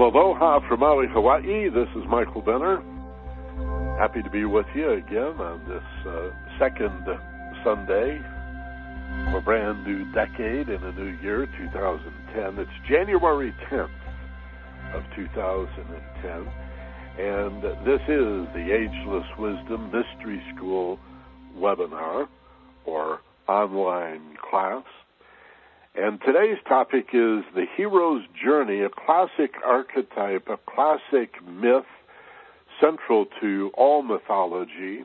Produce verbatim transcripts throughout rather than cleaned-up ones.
Aloha from Maui, Hawaii. This is Michael Benner. Happy to be with you again on this uh, second Sunday of a brand new decade and a new year, two thousand ten. It's January tenth of two thousand ten, and this is the Ageless Wisdom Mystery School webinar or online class. And today's topic is The Hero's Journey, a classic archetype, a classic myth central to all mythology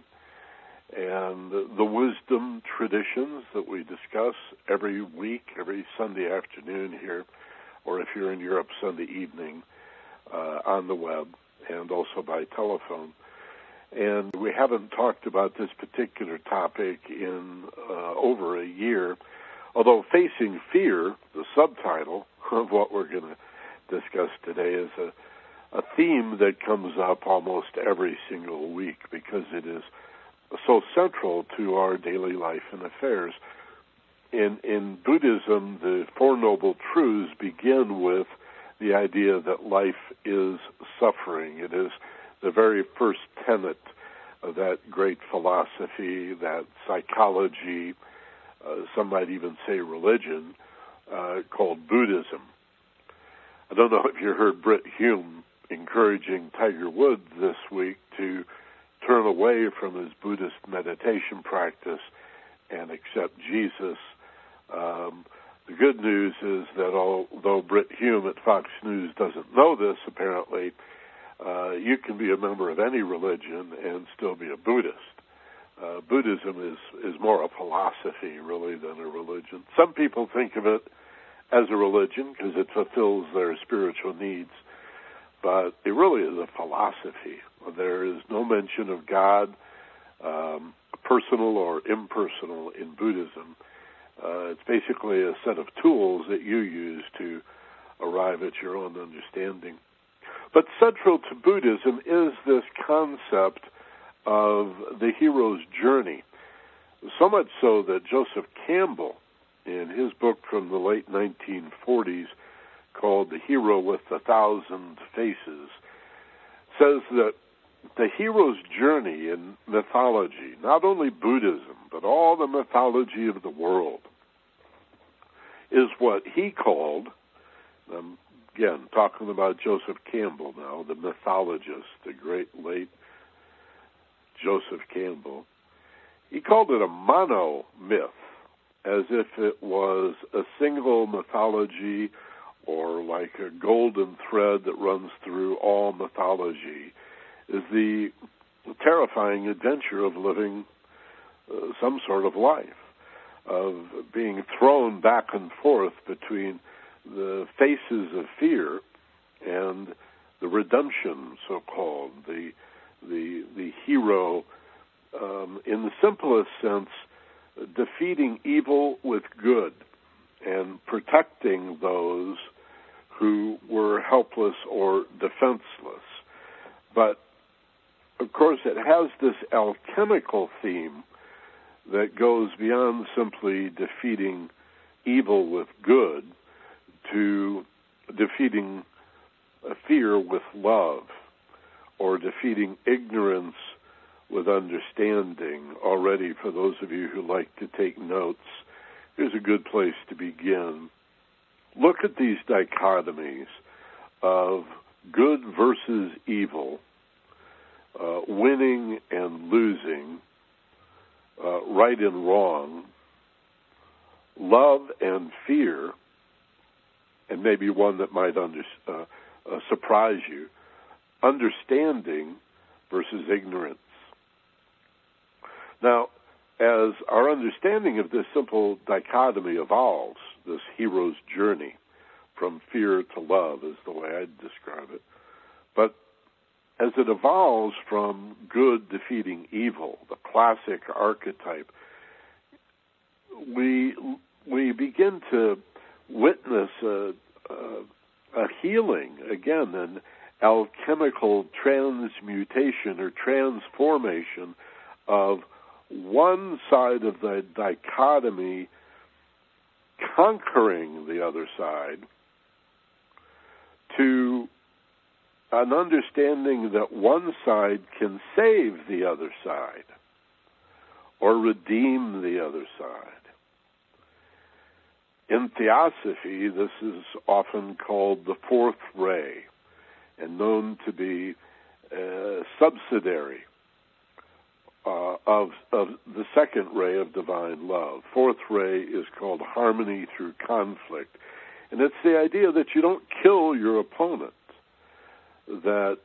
and the wisdom traditions that we discuss every week, every Sunday afternoon here, or if you're in Europe, Sunday evening uh, on the web and also by telephone. And we haven't talked about this particular topic in uh, over a year. Although Facing Fear, the subtitle of what we're going to discuss today, is a, a theme that comes up almost every single week because it is so central to our daily life and affairs. In, in Buddhism, the Four Noble Truths begin with the idea that life is suffering. It is the very first tenet of that great philosophy, that psychology, Uh, some might even say religion, uh, called Buddhism. I don't know if you heard Brit Hume encouraging Tiger Woods this week to turn away from his Buddhist meditation practice and accept Jesus. Um, the good news is that although Brit Hume at Fox News doesn't know this, apparently, uh, you can be a member of any religion and still be a Buddhist. Uh, Buddhism is, is more a philosophy, really, than a religion. Some people think of it as a religion because it fulfills their spiritual needs, but it really is a philosophy. There is no mention of God, um, personal or impersonal, in Buddhism. Uh, it's basically a set of tools that you use to arrive at your own understanding. But central to Buddhism is this concept of the hero's journey, so much so that Joseph Campbell, in his book from the late nineteen forties called The Hero with a Thousand Faces, says that the hero's journey in mythology, not only Buddhism, but all the mythology of the world, is what he called, um, again, talking about Joseph Campbell now, the mythologist, the great late Joseph Campbell, he called it a mono-myth, as if it was a single mythology or like a golden thread that runs through all mythology, is the terrifying adventure of living uh, some sort of life, of being thrown back and forth between the faces of fear and the redemption, so-called, the The, the hero, um, in the simplest sense, defeating evil with good and protecting those who were helpless or defenseless. But, of course, it has this alchemical theme that goes beyond simply defeating evil with good to defeating fear with love, or defeating ignorance with understanding. Already, for those of you who like to take notes, here's a good place to begin. Look at these dichotomies of good versus evil, uh, winning and losing, uh, right and wrong, love and fear, and maybe one that might under, uh, uh, surprise you, understanding versus ignorance. Now, as our understanding of this simple dichotomy evolves, this hero's journey from fear to love is the way I'd describe it, but as it evolves from good defeating evil, the classic archetype, we we begin to witness a, a, a healing, again, and alchemical transmutation or transformation of one side of the dichotomy conquering the other side to an understanding that one side can save the other side or redeem the other side. In theosophy, this is often called the fourth ray and known to be uh, subsidiary uh, of, of the second ray of divine love. Fourth ray is called harmony through conflict. And it's the idea that you don't kill your opponent, that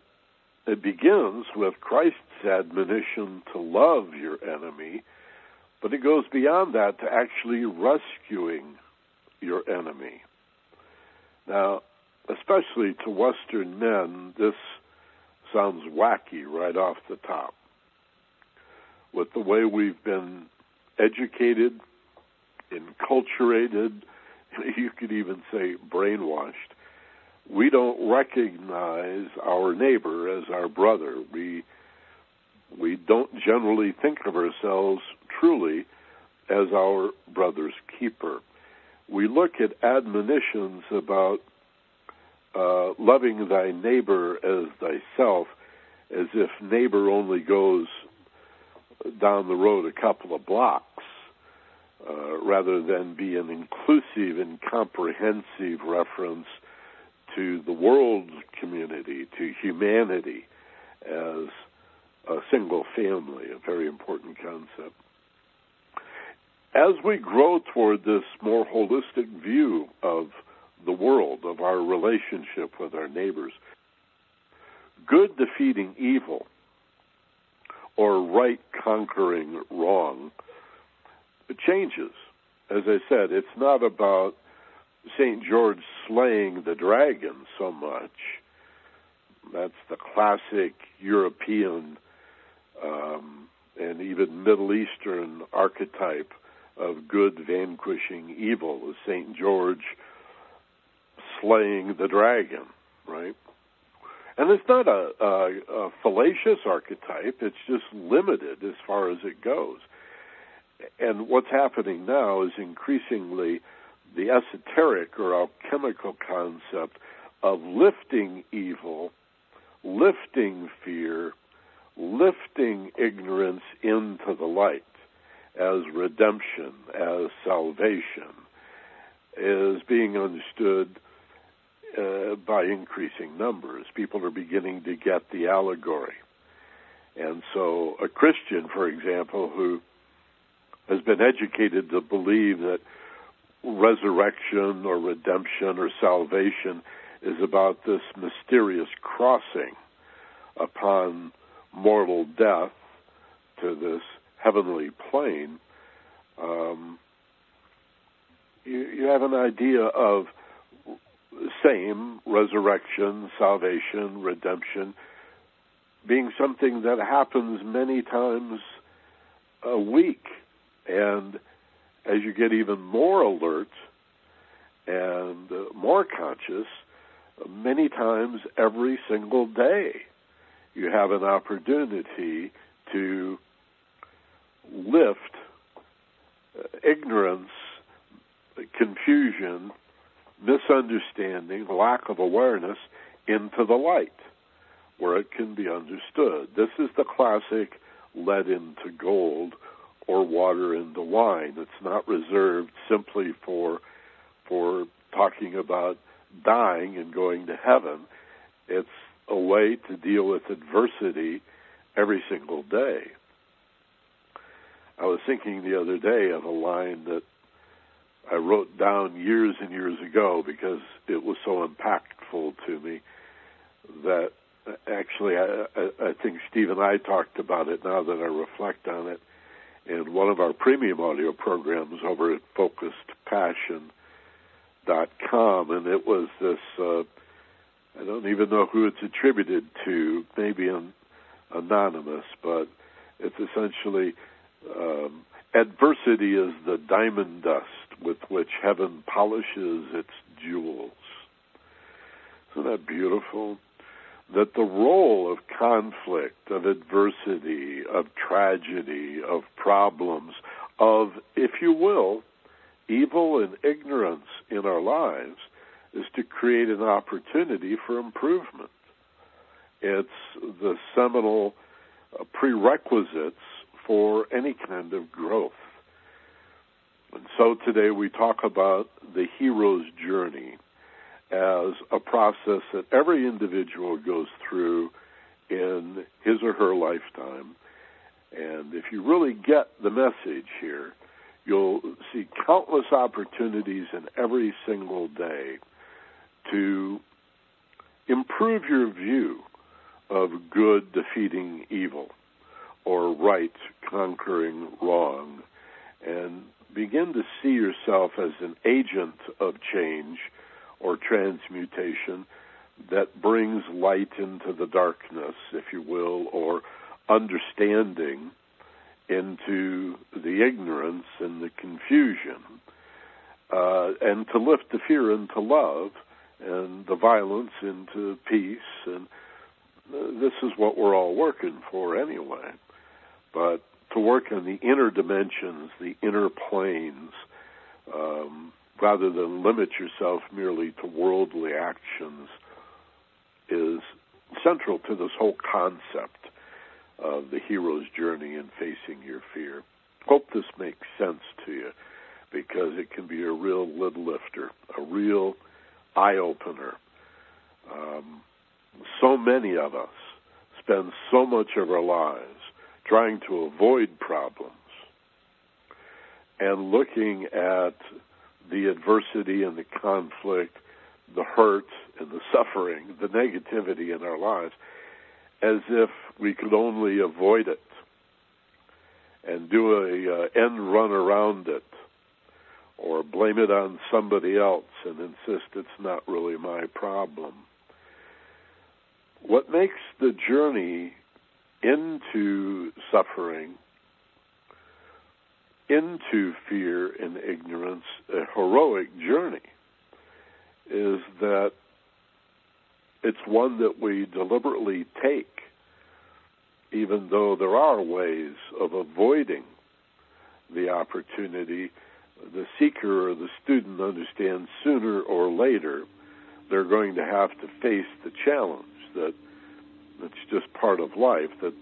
it begins with Christ's admonition to love your enemy, but it goes beyond that to actually rescuing your enemy. Now, especially to Western men, this sounds wacky right off the top. With the way we've been educated, enculturated, you could even say brainwashed, we don't recognize our neighbor as our brother. We, we don't generally think of ourselves truly as our brother's keeper. We look at admonitions about uh, loving thy neighbor as thyself as if neighbor only goes down the road a couple of blocks, uh, rather than be an inclusive and comprehensive reference to the world community, to humanity as a single family, a very important concept. As we grow toward this more holistic view of the world, of our relationship with our neighbors, good defeating evil, or right conquering wrong, it changes. As I said, it's not about Saint George slaying the dragon so much. That's the classic European um, and even Middle Eastern archetype of good vanquishing evil, is Saint George slaying the dragon, right? And it's not a, a, a fallacious archetype, it's just limited as far as it goes. And what's happening now is increasingly the esoteric or alchemical concept of lifting evil, lifting fear, lifting ignorance into the light, as redemption, as salvation, is being understood uh, by increasing numbers. People are beginning to get the allegory. And so a Christian, for example, who has been educated to believe that resurrection or redemption or salvation is about this mysterious crossing upon mortal death to this heavenly plane, um, you, you have an idea of same resurrection, salvation, redemption being something that happens many times a week. And as you get even more alert and uh, more conscious, many times every single day you have an opportunity to lift uh, ignorance, confusion, misunderstanding, lack of awareness into the light where it can be understood. This is the classic lead into gold or water into wine. It's not reserved simply for for talking about dying and going to heaven. It's a way to deal with adversity every single day. I was thinking the other day of a line that I wrote down years and years ago because it was so impactful to me that actually I, I think Steve and I talked about it now that I reflect on it in one of our premium audio programs over at Focused Passion dot com. And it was this, uh, I don't even know who it's attributed to, maybe an anonymous, but it's essentially... Um, adversity is the diamond dust with which heaven polishes its jewels. Isn't that beautiful? That the role of conflict, of adversity, of tragedy, of problems, of, if you will, evil and ignorance in our lives is to create an opportunity for improvement, It's the seminal uh, prerequisites for any kind of growth. And so today we talk about the hero's journey as a process that every individual goes through in his or her lifetime. And if you really get the message here, you'll see countless opportunities in every single day to improve your view of good defeating evil, or right conquering wrong, and begin to see yourself as an agent of change or transmutation that brings light into the darkness, if you will, or understanding into the ignorance and the confusion, uh, and to lift the fear into love and the violence into peace. And uh, this is what we're all working for anyway. But to work on the inner dimensions, the inner planes, um, rather than limit yourself merely to worldly actions, is central to this whole concept of the hero's journey and facing your fear. Hope this makes sense to you, because it can be a real lid lifter, a real eye-opener. Um, so many of us spend so much of our lives trying to avoid problems and looking at the adversity and the conflict, the hurt and the suffering, the negativity in our lives, as if we could only avoid it and do a uh, end run around it, or blame it on somebody else and insist it's not really my problem. What makes the journey into suffering, into fear and ignorance, a heroic journey, is that it's one that we deliberately take, even though there are ways of avoiding the opportunity. The seeker or the student understands sooner or later they're going to have to face the challenge, that it's just part of life, that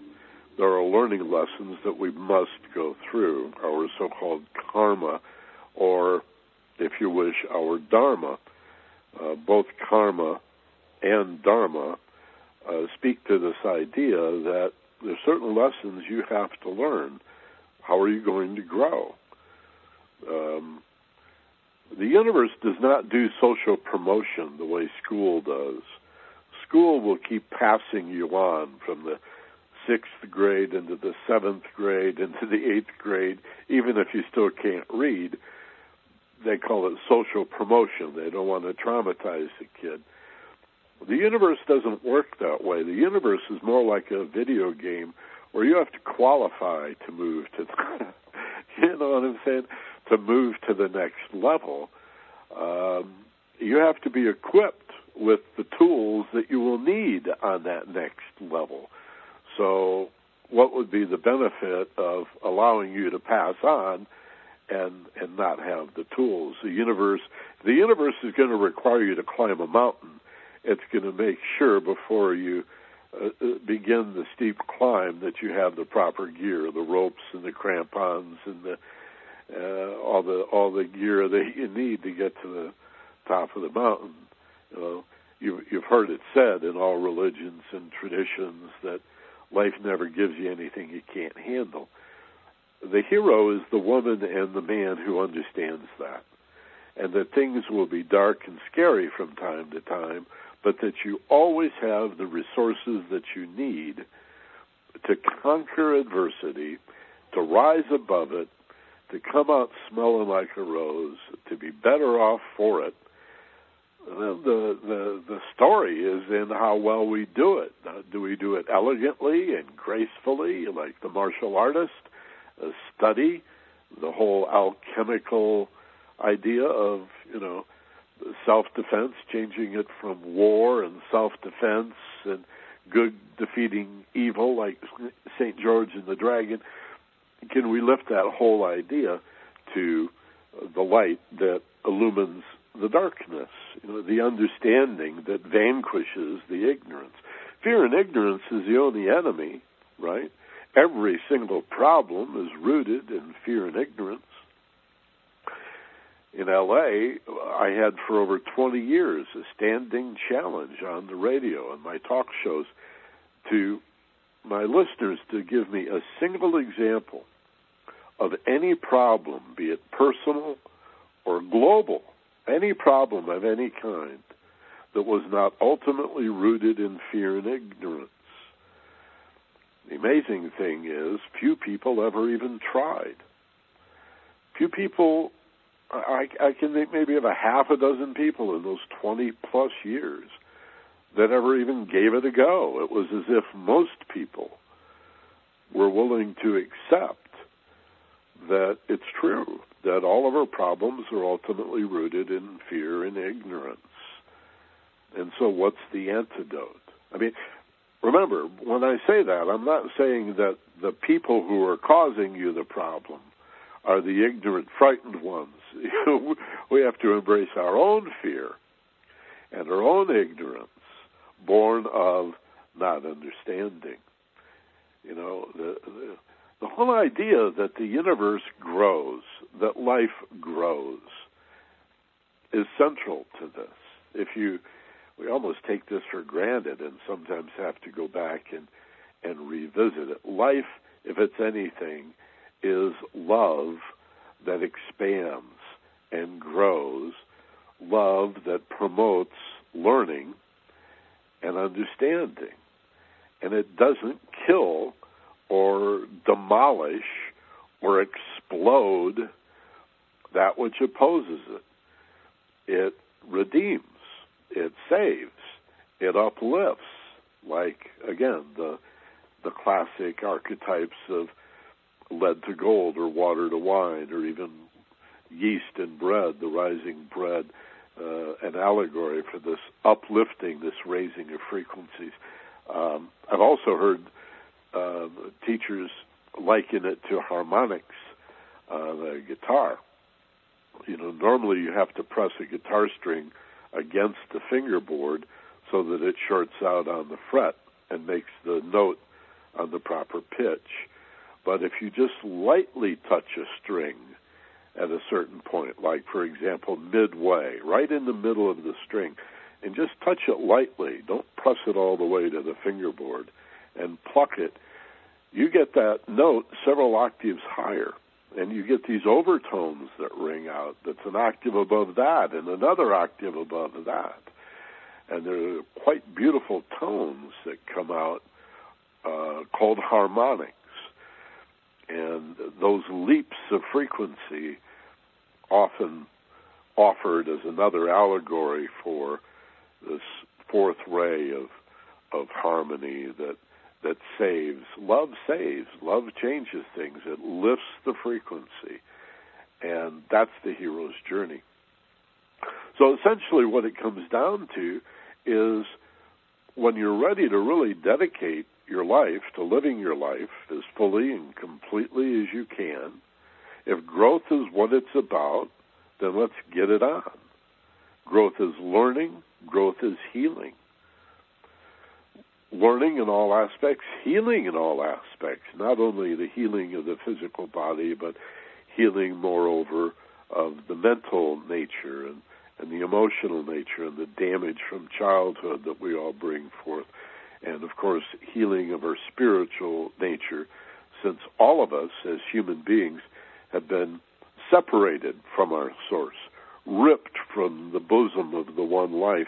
there are learning lessons that we must go through, our so-called karma, or, if you wish, our dharma. Uh, both karma and dharma uh, speak to this idea that there's certain lessons you have to learn. How are you going to grow? Um, the universe does not do social promotion the way school does. School will keep passing you on from the sixth grade into the seventh grade into the eighth grade, even if you still can't read. They call it social promotion. They don't want to traumatize the kid. The universe doesn't work that way. The universe is more like a video game where you have to qualify to move to the, you know what I'm saying, to move to the next level. Um, you have to be equipped with the tools that you will need on that next level. So what would be the benefit of allowing you to pass on and and not have the tools? The universe, the universe is going to require you to climb a mountain. It's going to make sure before you uh, begin the steep climb that you have the proper gear, the ropes and the crampons and the uh, all the all the gear that you need to get to the top of the mountain. You know, you, you've heard it said in all religions and traditions that life never gives you anything you can't handle. The hero is the woman and the man who understands that, and that things will be dark and scary from time to time, but that you always have the resources that you need to conquer adversity, to rise above it, to come out smelling like a rose, to be better off for it. The, the, the story is in how well we do it. Do we do it elegantly and gracefully, like the martial artist? A study, the whole alchemical idea of, you know, self-defense, changing it from war and self-defense and good defeating evil, like Saint George and the Dragon. Can we lift that whole idea to the light that illumines the darkness, you know, the understanding that vanquishes the ignorance? fear and ignorance is the only enemy, right? Every single problem is rooted in fear and ignorance. In L A, I had for over twenty years a standing challenge on the radio and my talk shows to my listeners to give me a single example of any problem, be it personal or global, any problem of any kind, that was not ultimately rooted in fear and ignorance. The amazing thing is, few people ever even tried. Few people, I, I can think maybe of a half a dozen people in those twenty plus years that ever even gave it a go. It was as if most people were willing to accept that it's true, that all of our problems are ultimately rooted in fear and ignorance. And so what's the antidote? I mean, remember, when I say that, I'm not saying that the people who are causing you the problem are the ignorant, frightened ones. We have to embrace our own fear and our own ignorance, born of not understanding. You know, the, the, the whole idea that the universe grows, that life grows, is central to this. If you... We almost take this for granted and sometimes have to go back and, and revisit it. Life, if it's anything, is love that expands and grows, love that promotes learning and understanding. And it doesn't kill or demolish or explode that which opposes it. It redeems. It saves, it uplifts, like, again, the the classic archetypes of lead to gold or water to wine or even yeast and bread, the rising bread, uh, an allegory for this uplifting, this raising of frequencies. Um, I've also heard uh, teachers liken it to harmonics on a guitar. You know, normally you have to press a guitar string against the fingerboard so that it shorts out on the fret and makes the note on the proper pitch. But if you just lightly touch a string at a certain point, like, for example, midway, right in the middle of the string, and just touch it lightly, don't press it all the way to the fingerboard, and pluck it, you get that note several octaves higher. And you get these overtones that ring out. That's an octave above that and another octave above that. And there are quite beautiful tones that come out uh, called harmonics. And those leaps of frequency, often offered as another allegory for this fourth ray of of harmony that that saves. Love saves. Love changes things. It lifts the frequency. And that's the hero's journey. So essentially what it comes down to is when you're ready to really dedicate your life to living your life as fully and completely as you can, if growth is what it's about, then let's get it on. Growth is learning. Growth is healing. Learning in all aspects, healing in all aspects, not only the healing of the physical body, but healing, moreover, of the mental nature and, and the emotional nature and the damage from childhood that we all bring forth. And, of course, healing of our spiritual nature, since all of us as human beings have been separated from our source, ripped from the bosom of the one life,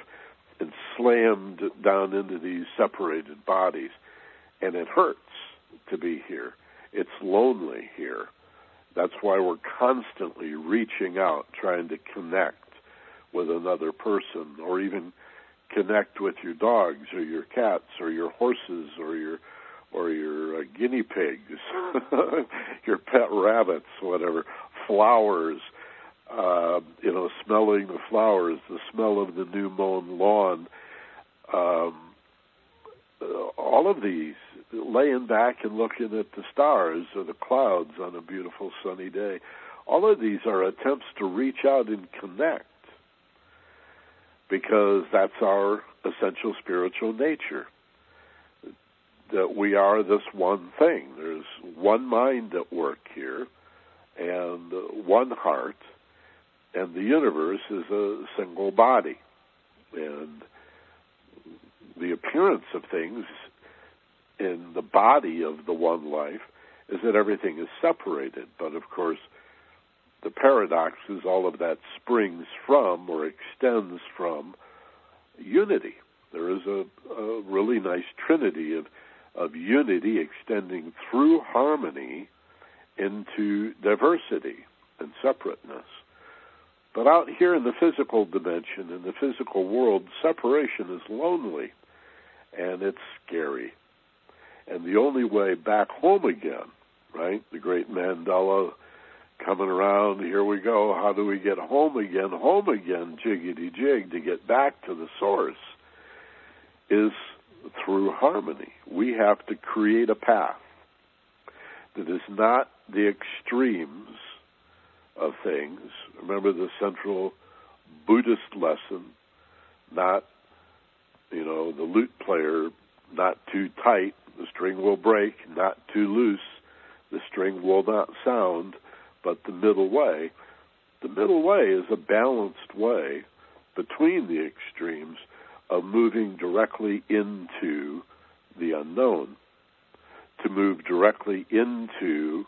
and slammed down into these separated bodies. And it hurts to be here. It's lonely here. That's why we're constantly reaching out, trying to connect with another person, or even connect with your dogs or your cats or your horses or your or your uh, guinea pigs, your pet rabbits, whatever, flowers. Uh, you know, smelling the flowers, the smell of the new mown lawn, um, all of these, laying back and looking at the stars or the clouds on a beautiful sunny day, all of these are attempts to reach out and connect, because that's our essential spiritual nature. that we are this one thing. There's one mind at work here and one heart, and the universe is a single body. And the appearance of things in the body of the one life is that everything is separated. But, of course, the paradox is all of that springs from or extends from unity. There is a, a really nice trinity of, of unity extending through harmony into diversity and separateness. But out here in the physical dimension, in the physical world, separation is lonely, and it's scary. And the only way back home again, right, the great Mandela coming around, here we go, how do we get home again, home again, jiggity-jig, to get back to the source, is through harmony. We have to create a path that is not the extremes of things. Remember the central Buddhist lesson, not, you know, the lute player, not too tight, the string will break, not too loose, the string will not sound, but the middle way. The middle way is a balanced way between the extremes of moving directly into the unknown, to move directly into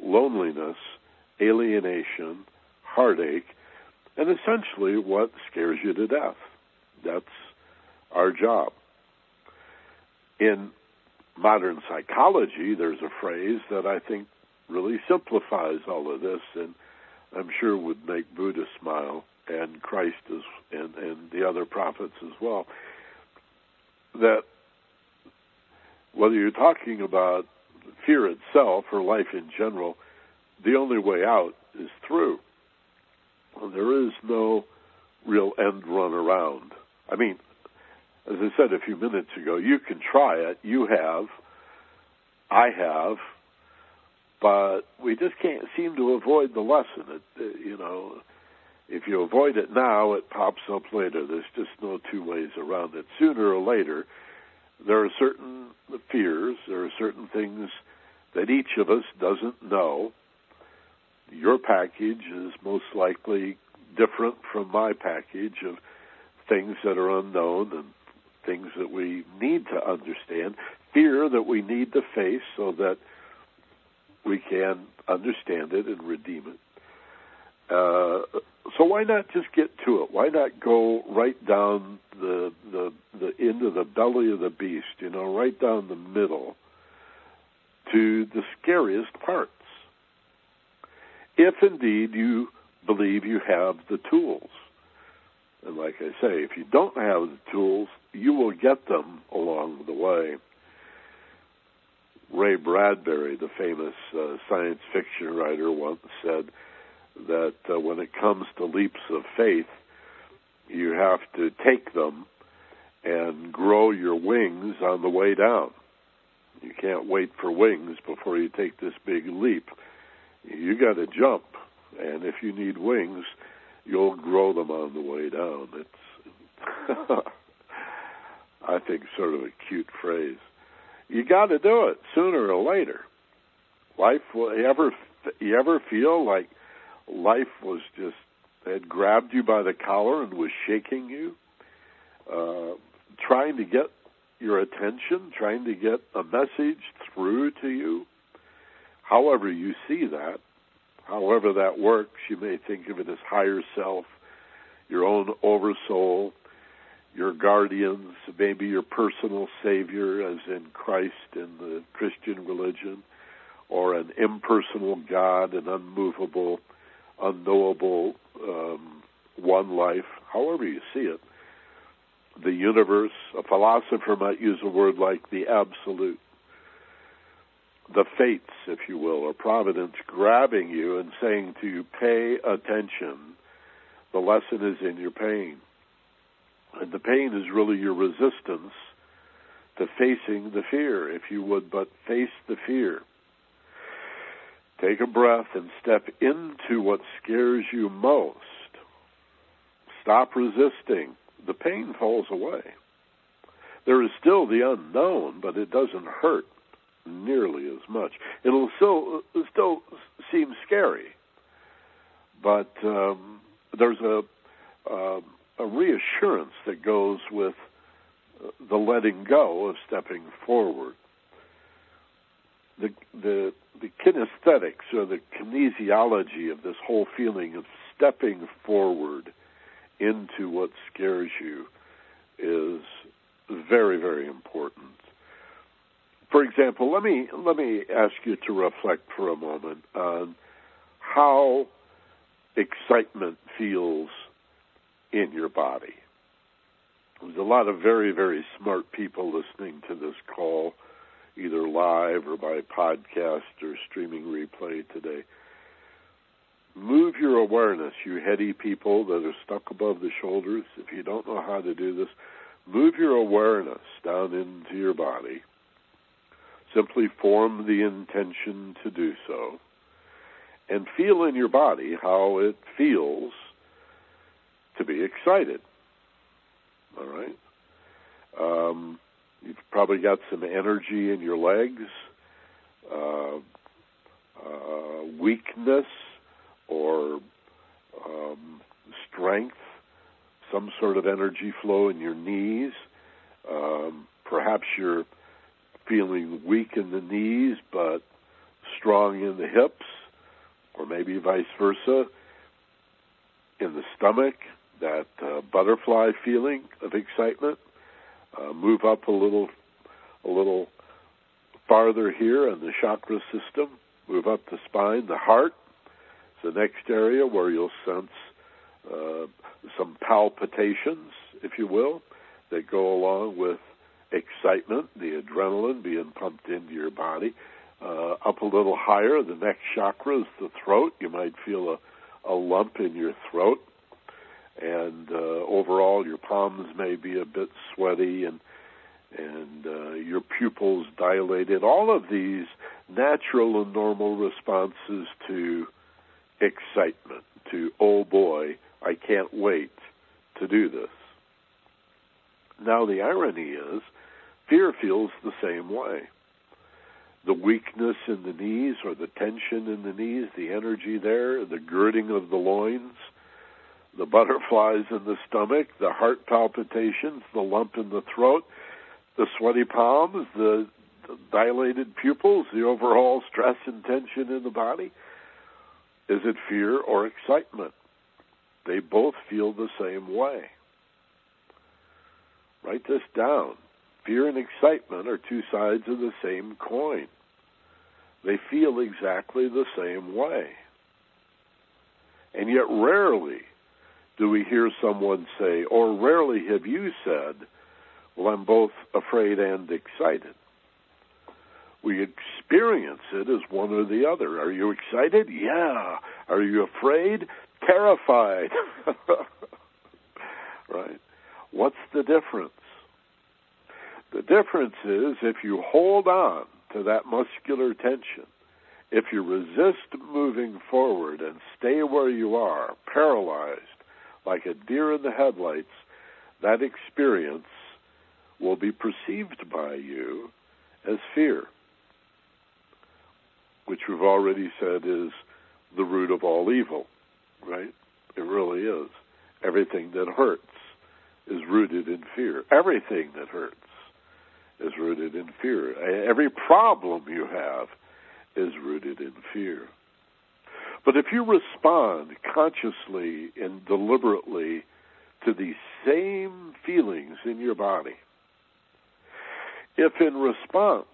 loneliness, alienation, heartache, and essentially what scares you to death. That's our job. In modern psychology, there's a phrase that I think really simplifies all of this, and I'm sure would make Buddha smile, and Christ is, and, and the other prophets as well, that whether you're talking about fear itself or life in general, the only way out is through. There is no real end run around. I mean, as I said a few minutes ago, you can try it. You have. I have. But we just can't seem to avoid the lesson. It, you know, if you avoid it now, it pops up later. There's just no two ways around it. Sooner or later, there are certain fears. There are certain things that each of us doesn't know. Your package is most likely different from my package of things that are unknown and things that we need to understand, fear that we need to face so that we can understand it and redeem it. Uh, so why not just get to it? Why not go right down the, the, the into the belly of the beast, you know, right down the middle to the scariest parts? If indeed you believe you have the tools. And like I say, if you don't have the tools, you will get them along the way. Ray Bradbury, the famous uh, science fiction writer, once said that uh, when it comes to leaps of faith, you have to take them and grow your wings on the way down. You can't wait for wings before you take this big leap. You got to jump, and if you need wings, you'll grow them on the way down. It's, I think, sort of a cute phrase. You got to do it sooner or later. Life will you ever you ever feel like life was just had grabbed you by the collar and was shaking you, uh, trying to get your attention, trying to get a message through to you. However you see that, however that works, you may think of it as higher self, your own oversoul, your guardians, maybe your personal savior, as in Christ in the Christian religion, or an impersonal God, an unmovable, unknowable um, one life, however you see it. The universe, a philosopher might use a word like the absolute. The fates, if you will, or providence grabbing you and saying to you, pay attention. The lesson is in your pain. And the pain is really your resistance to facing the fear, if you would but face the fear. Take a breath and step into what scares you most. Stop resisting. The pain falls away. There is still the unknown, but it doesn't hurt nearly as much. It'll still, it'll still seem scary, but um, there's a, uh, a reassurance that goes with the letting go of stepping forward. The, the, the kinesthetics or the kinesiology of this whole feeling of stepping forward into what scares you is very, very important. For example, let me let me ask you to reflect for a moment on how excitement feels in your body. There's a lot of very, very smart people listening to this call, either live or by podcast or streaming replay today. Move your awareness, you heady people that are stuck above the shoulders. If you don't know how to do this, move your awareness down into your body. Simply form the intention to do so. And feel in your body how it feels to be excited. All right? Um, you've probably got some energy in your legs, uh, uh, weakness, or um, strength, some sort of energy flow in your knees. Um, perhaps you're feeling weak in the knees but strong in the hips, or maybe vice versa. In the stomach, that uh, butterfly feeling of excitement. Uh, move up a little, a little farther here in the chakra system. Move up the spine, the heart. The next area where you'll sense uh, some palpitations, if you will, that go along with excitement, the adrenaline being pumped into your body. Uh, up a little higher, the next chakra is the throat. You might feel a, a lump in your throat. And uh, overall, your palms may be a bit sweaty and and uh, your pupils dilated. All of these natural and normal responses to excitement, to, oh boy, I can't wait to do this. Now the irony is, fear feels the same way. The weakness in the knees or the tension in the knees, the energy there, the girding of the loins, the butterflies in the stomach, the heart palpitations, the lump in the throat, the sweaty palms, the dilated pupils, the overall stress and tension in the body. Is it fear or excitement? They both feel the same way. Write this down. Fear and excitement are two sides of the same coin. They feel exactly the same way. And yet rarely do we hear someone say, or rarely have you said, well, I'm both afraid and excited. We experience it as one or the other. Are you excited? Yeah. Are you afraid? Terrified. Right. What's the difference? The difference is if you hold on to that muscular tension, if you resist moving forward and stay where you are, paralyzed, like a deer in the headlights, that experience will be perceived by you as fear, which we've already said is the root of all evil, right? It really is. Everything that hurts is rooted in fear. Everything that hurts is rooted in fear. Every problem you have is rooted in fear. But if you respond consciously and deliberately to these same feelings in your body, if in response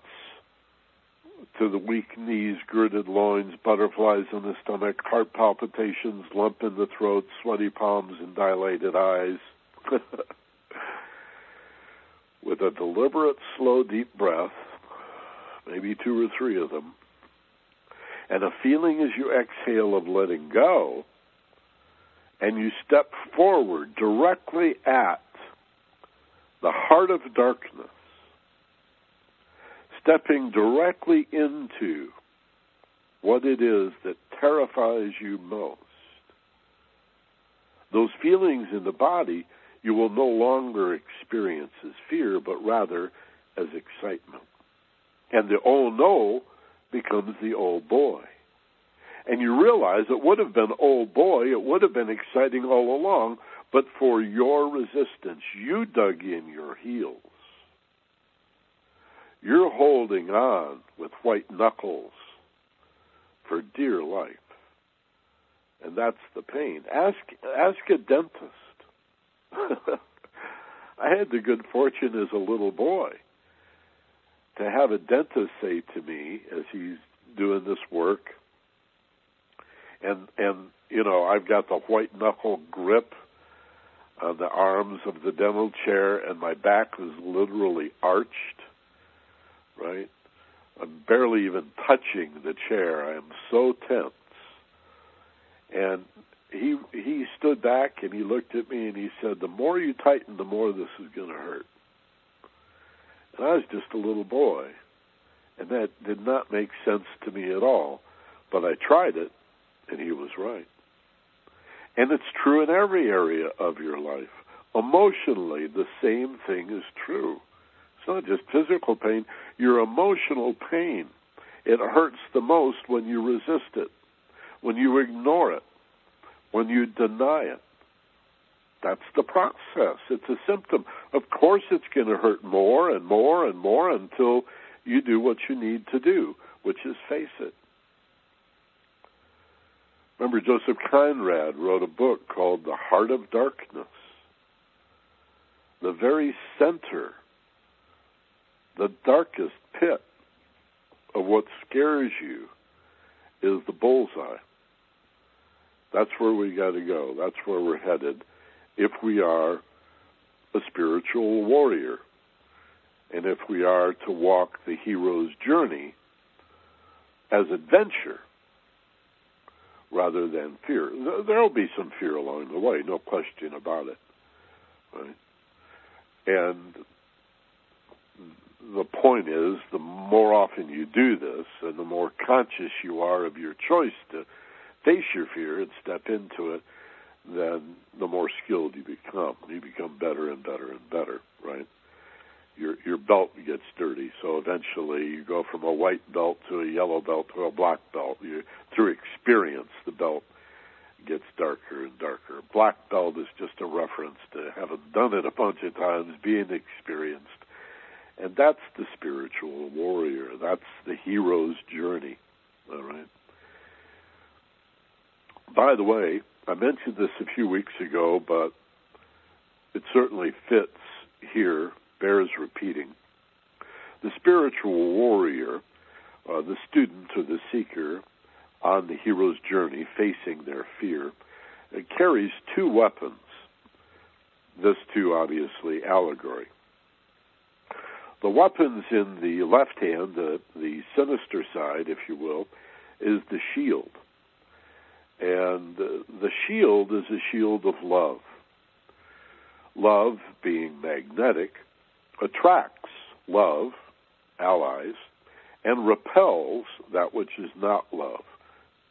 to the weak knees, girded loins, butterflies in the stomach, heart palpitations, lump in the throat, sweaty palms, and dilated eyes. With a deliberate, slow, deep breath, maybe two or three of them, and a feeling as you exhale of letting go, and you step forward directly at the heart of darkness, stepping directly into what it is that terrifies you most. Those feelings in the body you will no longer experience as fear, but rather as excitement. And the oh no becomes the oh boy. And you realize it would have been oh boy, it would have been exciting all along, but for your resistance, you dug in your heels. You're holding on with white knuckles for dear life. And that's the pain. Ask ask a dentist. I had the good fortune as a little boy to have a dentist say to me as he's doing this work, and, and you know, I've got the white knuckle grip on the arms of the dental chair, and my back was literally arched, right? I'm barely even touching the chair. I am so tense. And he he stood back and he looked at me and he said, the more you tighten, the more this is going to hurt. And I was just a little boy, and that did not make sense to me at all. But I tried it, and he was right. And it's true in every area of your life. Emotionally, the same thing is true. It's not just physical pain. Your emotional pain, it hurts the most when you resist it, when you ignore it, when you deny it. That's the process. It's a symptom. Of course it's going to hurt more and more and more until you do what you need to do, which is face it. Remember, Joseph Conrad wrote a book called The Heart of Darkness. The very center, the darkest pit of what scares you is the bullseye. That's where we got to go. That's where we're headed if we are a spiritual warrior and if we are to walk the hero's journey as adventure rather than fear. There will be some fear along the way, no question about it. Right? And the point is, the more often you do this and the more conscious you are of your choice to face your fear and step into it, then the more skilled you become. You become better and better and better, right? Your your belt gets dirty, so eventually you go from a white belt to a yellow belt to a black belt. You, through experience, the belt gets darker and darker. Black belt is just a reference to having done it a bunch of times, being experienced. And that's the spiritual warrior. That's the hero's journey, all right? By the way, I mentioned this a few weeks ago, but it certainly fits here, bears repeating. The spiritual warrior, uh, the student or the seeker on the hero's journey facing their fear, uh, carries two weapons. This too, obviously, allegory. The weapons in the left hand, the, the sinister side, if you will, is the shield. And the shield is a shield of love. Love, being magnetic, attracts love, allies, and repels that which is not love,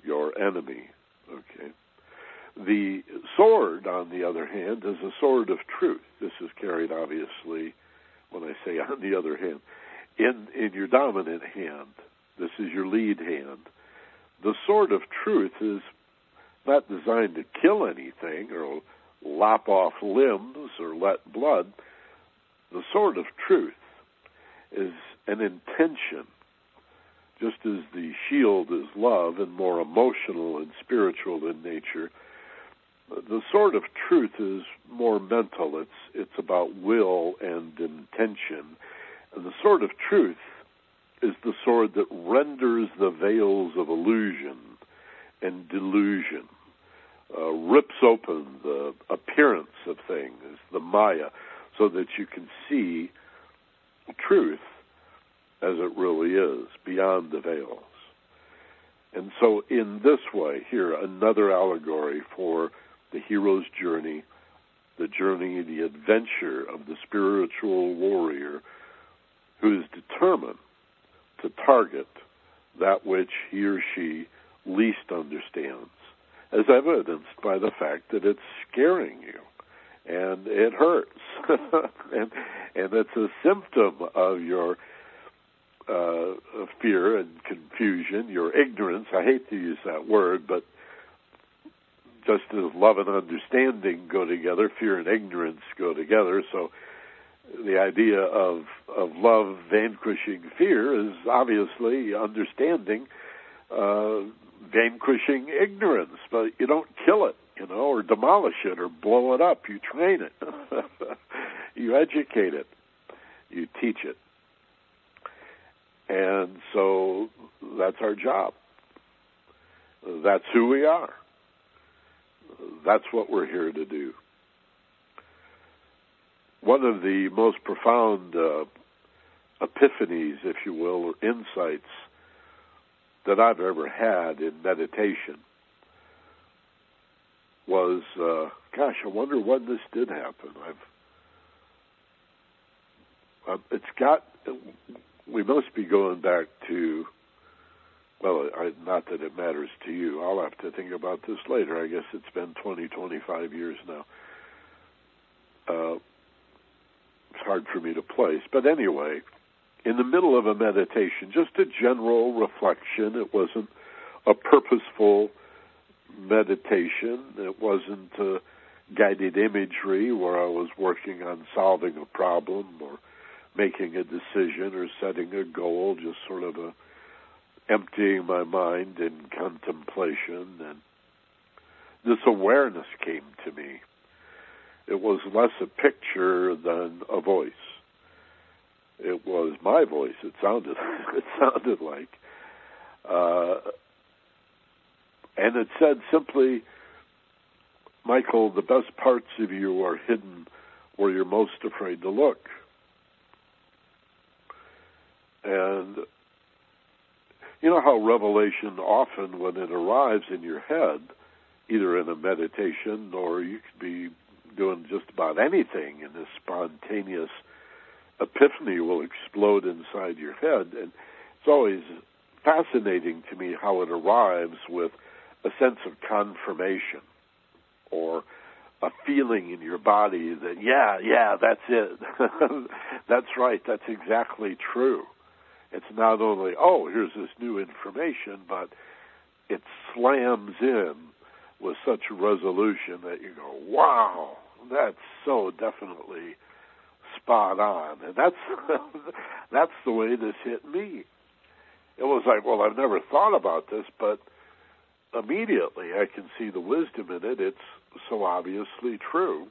your enemy. Okay. The sword, on the other hand, is a sword of truth. This is carried, obviously, when I say on the other hand, in, in your dominant hand. This is your lead hand. The sword of truth is not designed to kill anything or lop off limbs or let blood. The sword of truth is an intention, just as the shield is love and more emotional and spiritual in nature. The sword of truth is more mental. It's it's about will and intention. And the sword of truth is the sword that renders the veils of illusion and delusion. Uh, rips open the appearance of things, the Maya, so that you can see truth as it really is, beyond the veils. And so in this way, here, another allegory for the hero's journey, the journey, the adventure of the spiritual warrior who is determined to target that which he or she least understands, as evidenced by the fact that it's scaring you and it hurts. and and it's a symptom of your uh, of fear and confusion, your ignorance. I hate to use that word, but just as love and understanding go together, fear and ignorance go together. So the idea of, of love vanquishing fear is obviously understanding uh, vanquishing ignorance, but you don't kill it, you know, or demolish it or blow it up. You train it. You educate it. You teach it. And so that's our job. That's who we are. That's what we're here to do. One of the most profound uh, epiphanies, if you will, or insights that I've ever had in meditation was, uh, gosh, I wonder when this did happen. I've, I've, it's got, we must be going back to, well, I, not that it matters to you. I'll have to think about this later. I guess it's been twenty, twenty-five years now. Uh, it's hard for me to place. But anyway, in the middle of a meditation, just a general reflection. It wasn't a purposeful meditation. It wasn't uh, guided imagery where I was working on solving a problem or making a decision or setting a goal, just sort of a emptying my mind in contemplation, and this awareness came to me. It was less a picture than a voice. It was my voice. It sounded, it sounded like, uh, and it said simply, "Michael, the best parts of you are hidden where you're most afraid to look." And you know how revelation often, when it arrives in your head, either in a meditation or you could be doing just about anything, and this spontaneous epiphany will explode inside your head. And it's always fascinating to me how it arrives with a sense of confirmation or a feeling in your body that, yeah, yeah, that's it. That's right. That's exactly true. It's not only, oh, here's this new information, but it slams in with such resolution that you go, wow, that's so definitely spot on. And that's that's the way this hit me. It was like, well, I've never thought about this, but immediately I can see the wisdom in it. It's so obviously true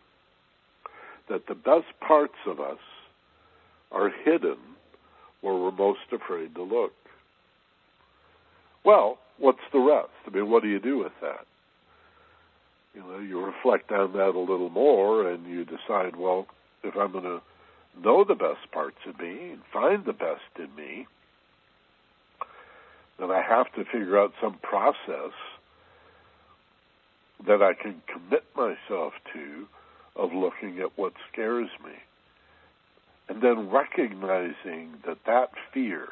that the best parts of us are hidden where we're most afraid to look. Well, what's the rest? I mean, what do you do with that? You know, you reflect on that a little more and you decide, well, if I'm going to know the best parts of me and find the best in me, then I have to figure out some process that I can commit myself to of looking at what scares me. And then recognizing that that fear,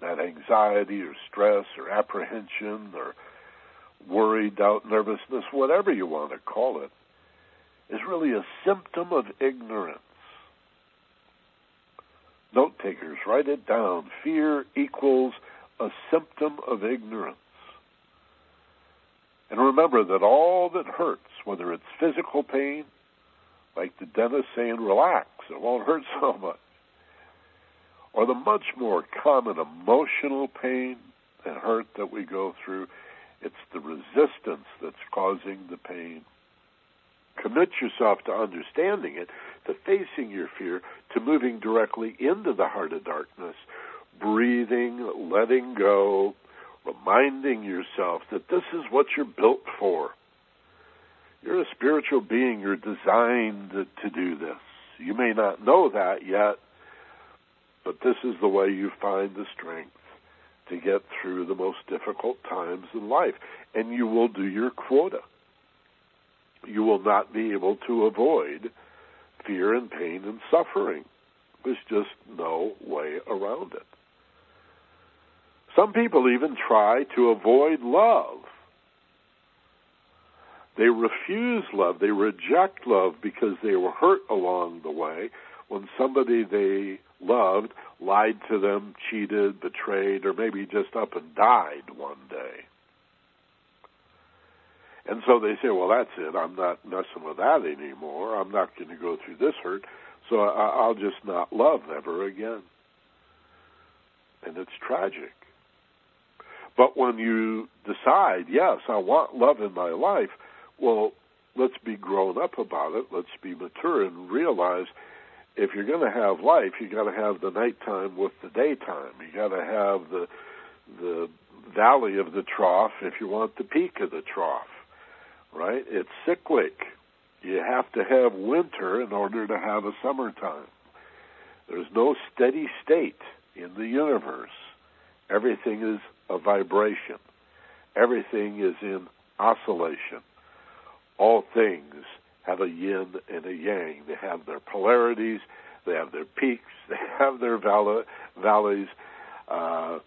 that anxiety or stress or apprehension or worry, doubt, nervousness, whatever you want to call it, is really a symptom of ignorance. Note takers, write it down. Fear equals a symptom of ignorance. And remember that all that hurts, whether it's physical pain, like the dentist saying, relax, it won't hurt so much. Or the much more common emotional pain and hurt that we go through, it's the resistance that's causing the pain. Commit yourself to understanding it, to facing your fear, to moving directly into the heart of darkness, breathing, letting go, reminding yourself that this is what you're built for. You're a spiritual being. You're designed to do this. You may not know that yet, but this is the way you find the strength to get through the most difficult times in life. And you will do your quota. You will not be able to avoid fear and pain and suffering. There's just no way around it. Some people even try to avoid love. They refuse love. They reject love because they were hurt along the way when somebody they loved lied to them, cheated, betrayed, or maybe just up and died one day. And so they say, well, that's it. I'm not messing with that anymore. I'm not going to go through this hurt, so I'll just not love ever again. And it's tragic. But when you decide, yes, I want love in my life, well, let's be grown up about it. Let's be mature and realize if you're going to have life, you got to have the nighttime with the daytime. You got to have the the valley of the trough if you want the peak of the trough, right? It's cyclic. You have to have winter in order to have a summertime. There's no steady state in the universe. Everything is a vibration. Everything is in oscillation. All things have a yin and a yang. They have their polarities, they have their peaks, they have their vall- valleys, uh,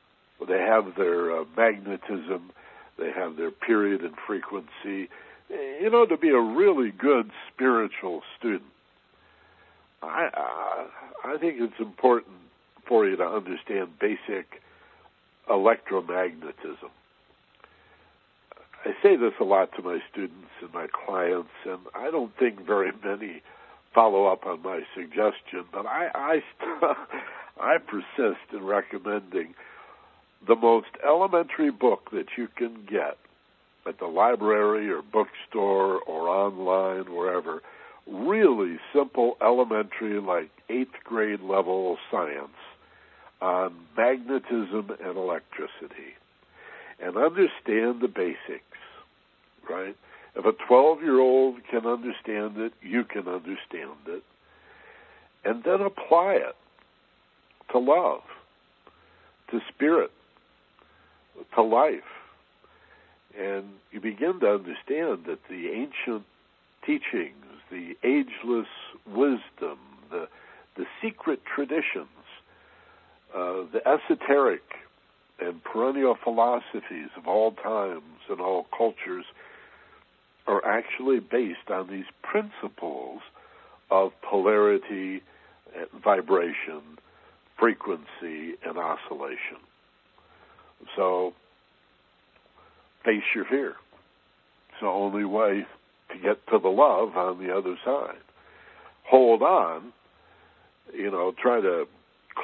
they have their uh, magnetism, they have their period and frequency. You know, to be a really good spiritual student, I, uh, I think it's important for you to understand basic electromagnetism. I say this a lot to my students and my clients, and I don't think very many follow up on my suggestion, but I I, st- I persist in recommending the most elementary book that you can get at the library or bookstore or online, wherever. Really simple, elementary, like eighth grade level science on magnetism and electricity, and understand the basics, right? If a twelve-year-old can understand it, you can understand it, and then apply it to love, to spirit, to life, and you begin to understand that the ancient teachings, the ageless wisdom, the, the secret traditions, Uh, the esoteric and perennial philosophies of all times and all cultures are actually based on these principles of polarity, vibration, frequency, and oscillation. So, face your fear. It's the only way to get to the love on the other side. Hold on, you know, try to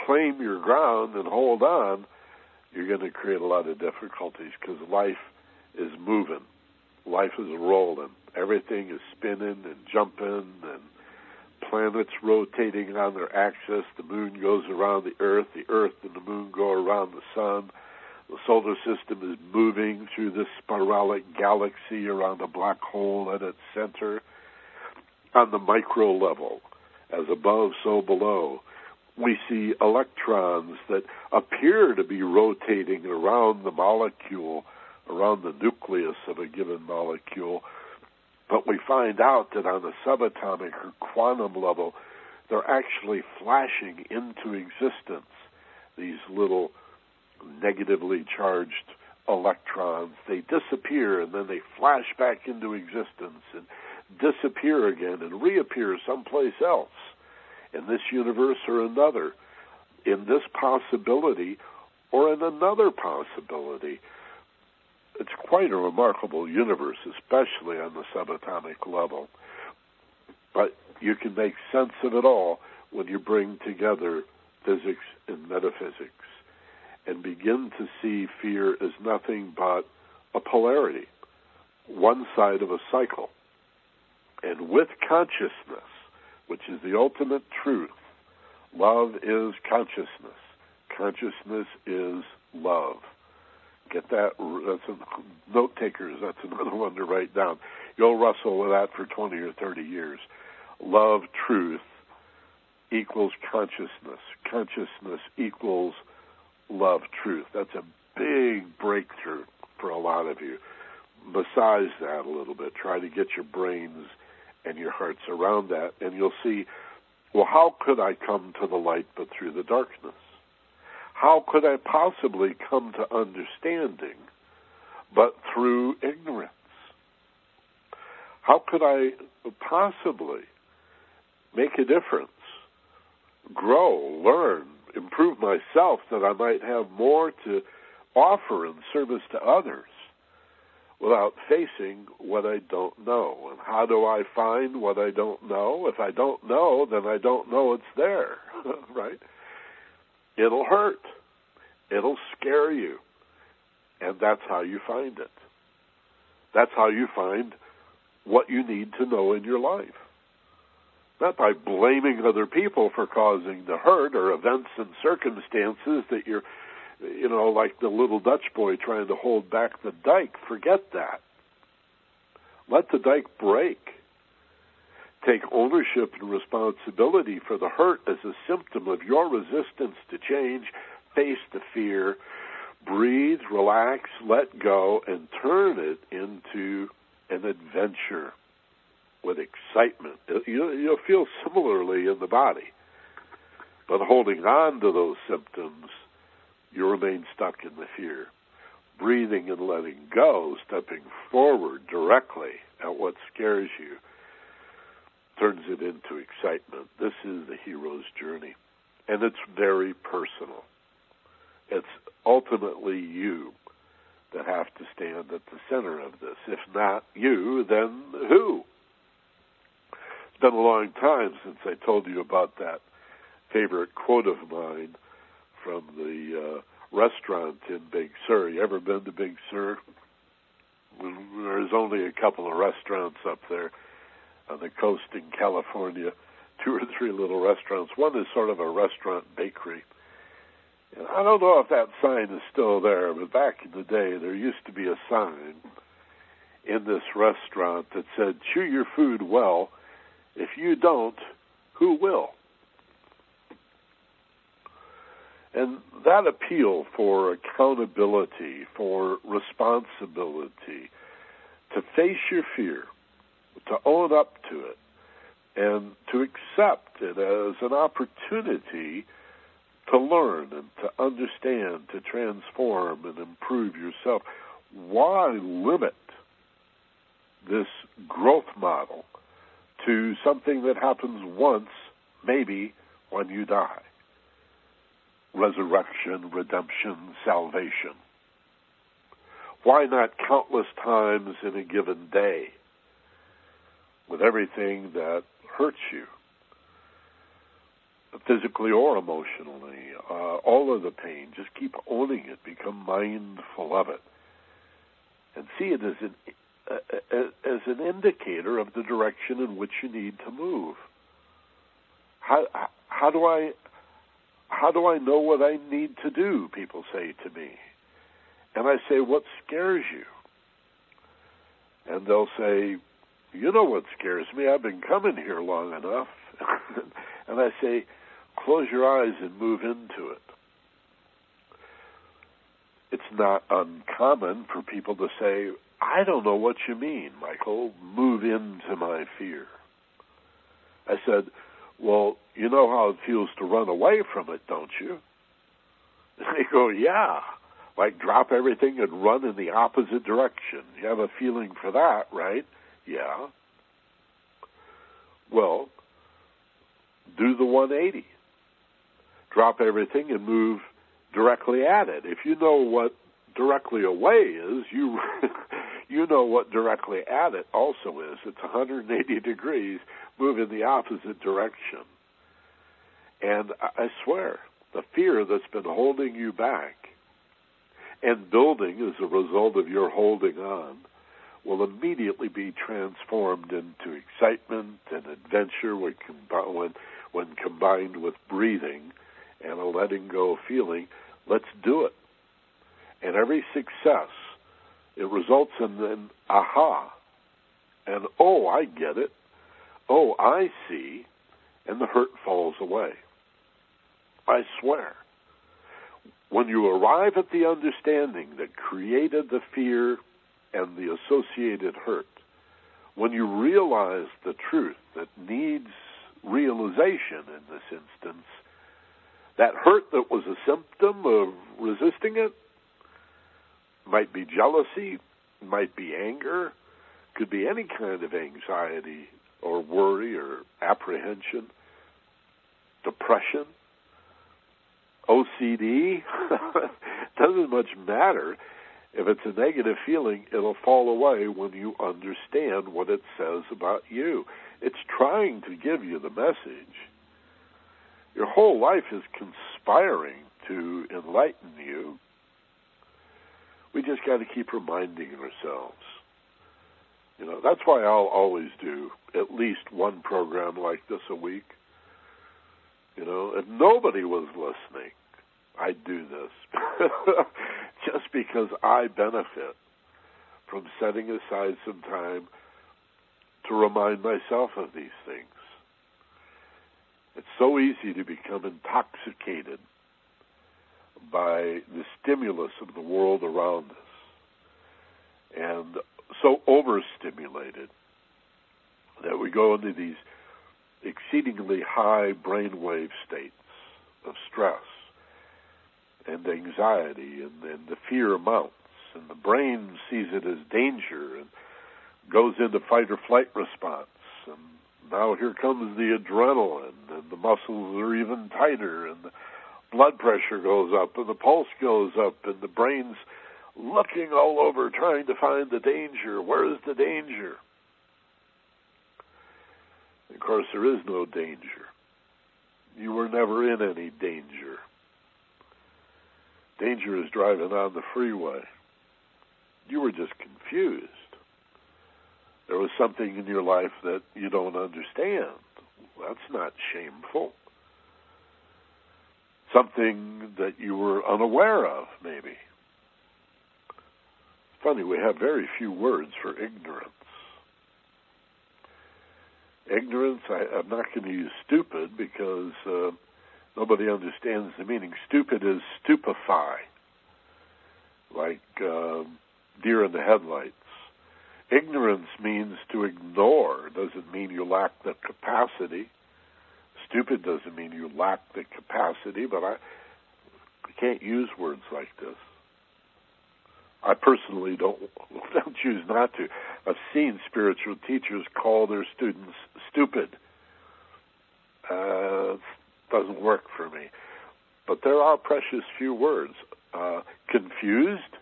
claim your ground and hold on, you're going to create a lot of difficulties because life is moving. Life is rolling. Everything is spinning and jumping and planets rotating on their axis. The moon goes around the earth. The earth and the moon go around the sun. The solar system is moving through this spiralic galaxy around a black hole at its center. On the micro level, as above, so below, we see electrons that appear to be rotating around the molecule, around the nucleus of a given molecule, but we find out that on the subatomic or quantum level, they're actually flashing into existence, these little negatively charged electrons. They disappear, and then they flash back into existence and disappear again and reappear someplace else, in this universe or another, in this possibility or in another possibility. It's quite a remarkable universe, especially on the subatomic level. But you can make sense of it all when you bring together physics and metaphysics and begin to see fear as nothing but a polarity, one side of a cycle. And with consciousness, which is the ultimate truth, love is consciousness. Consciousness is love. Get that? That's a, note takers, that's another one to write down. You'll wrestle with that for twenty or thirty years. Love, truth, equals consciousness. Consciousness equals love, truth. That's a big breakthrough for a lot of you. Massage that a little bit. Try to get your brains and your heart's around that, and you'll see, well, how could I come to the light but through the darkness? How could I possibly come to understanding but through ignorance? How could I possibly make a difference, grow, learn, improve myself that I might have more to offer in service to others without facing what I don't know? And how do I find what I don't know? If I don't know, then I don't know it's there, right? It'll hurt. It'll scare you. And that's how you find it. That's how you find what you need to know in your life. Not by blaming other people for causing the hurt or events and circumstances that you're, you know, like the little Dutch boy trying to hold back the dike. Forget that. Let the dike break. Take ownership and responsibility for the hurt as a symptom of your resistance to change. Face the fear. Breathe, relax, let go, and turn it into an adventure with excitement. You'll feel similarly in the body. But holding on to those symptoms, you remain stuck in the fear. Breathing and letting go, stepping forward directly at what scares you, turns it into excitement. This is the hero's journey. And it's very personal. It's ultimately you that have to stand at the center of this. If not you, then who? It's been a long time since I told you about that favorite quote of mine from the uh, restaurant in Big Sur. You ever been to Big Sur? There's only a couple of restaurants up there on the coast in California, two or three little restaurants. One is sort of a restaurant bakery. And I don't know if that sign is still there, but back in the day, there used to be a sign in this restaurant that said, "Chew your food well. If you don't, who will?" And that appeal for accountability, for responsibility, to face your fear, to own up to it, and to accept it as an opportunity to learn and to understand, to transform and improve yourself. Why limit this growth model to something that happens once, maybe, when you die? Resurrection, redemption, salvation. Why not countless times in a given day with everything that hurts you? Physically or emotionally, uh, all of the pain, just keep owning it, become mindful of it, and see it as an, uh, as an indicator of the direction in which you need to move. How how do I how do I know what I need to do? People say to me, and I say, "What scares you?" And they'll say, "You know what scares me? I've been coming here long enough." And I say, close your eyes and move into it. It's not uncommon for people to say, "I don't know what you mean, Michael. Move into my fear." I said, "Well, you know how it feels to run away from it, don't you?" And they go, "Yeah. Like drop everything and run in the opposite direction. You have a feeling for that, right?" "Yeah." Well, do the one eighty. Drop everything and move directly at it. If you know what directly away is, you you know what directly at it also is. It's one hundred eighty degrees. Move in the opposite direction. And I swear, the fear that's been holding you back and building as a result of your holding on will immediately be transformed into excitement and adventure when, when, when combined with breathing and a letting go feeling. Let's do it. And every success, it results in an aha, and oh, I get it, oh, I see, and the hurt falls away. I swear. When you arrive at the understanding that created the fear and the associated hurt, when you realize the truth that needs realization in this instance, that hurt that was a symptom of resisting it might be jealousy, might be anger, could be any kind of anxiety or worry or apprehension, depression, O C D. Doesn't much matter. If it's a negative feeling, it'll fall away when you understand what it says about you. It's trying to give you the message. Your whole life is conspiring to enlighten you. We just got to keep reminding ourselves. You know, that's why I'll always do at least one program like this a week. You know, if nobody was listening, I'd do this. Just because I benefit from setting aside some time to remind myself of these things. It's so easy to become intoxicated by the stimulus of the world around us, and so overstimulated that we go into these exceedingly high brainwave states of stress and anxiety, and, and the fear mounts, and the brain sees it as danger and goes into fight-or-flight response, and now here comes the adrenaline, and the muscles are even tighter, and the blood pressure goes up, and the pulse goes up, and the brain's looking all over trying to find the danger. Where's the danger? Of course, there is no danger. You were never in any danger. Danger is driving on the freeway. You were just confused. There was something in your life that you don't understand. That's not shameful. Something that you were unaware of, maybe. Funny, we have very few words for ignorance. Ignorance, I, I'm not going to use stupid because uh, nobody understands the meaning. Stupid is stupefy, like uh, deer in the headlights. Ignorance means to ignore. It doesn't mean you lack the capacity. Stupid doesn't mean you lack the capacity, but I, I can't use words like this. I personally don't, don't choose not to. I've seen spiritual teachers call their students stupid. Uh, it doesn't work for me. But there are precious few words. Uh, confused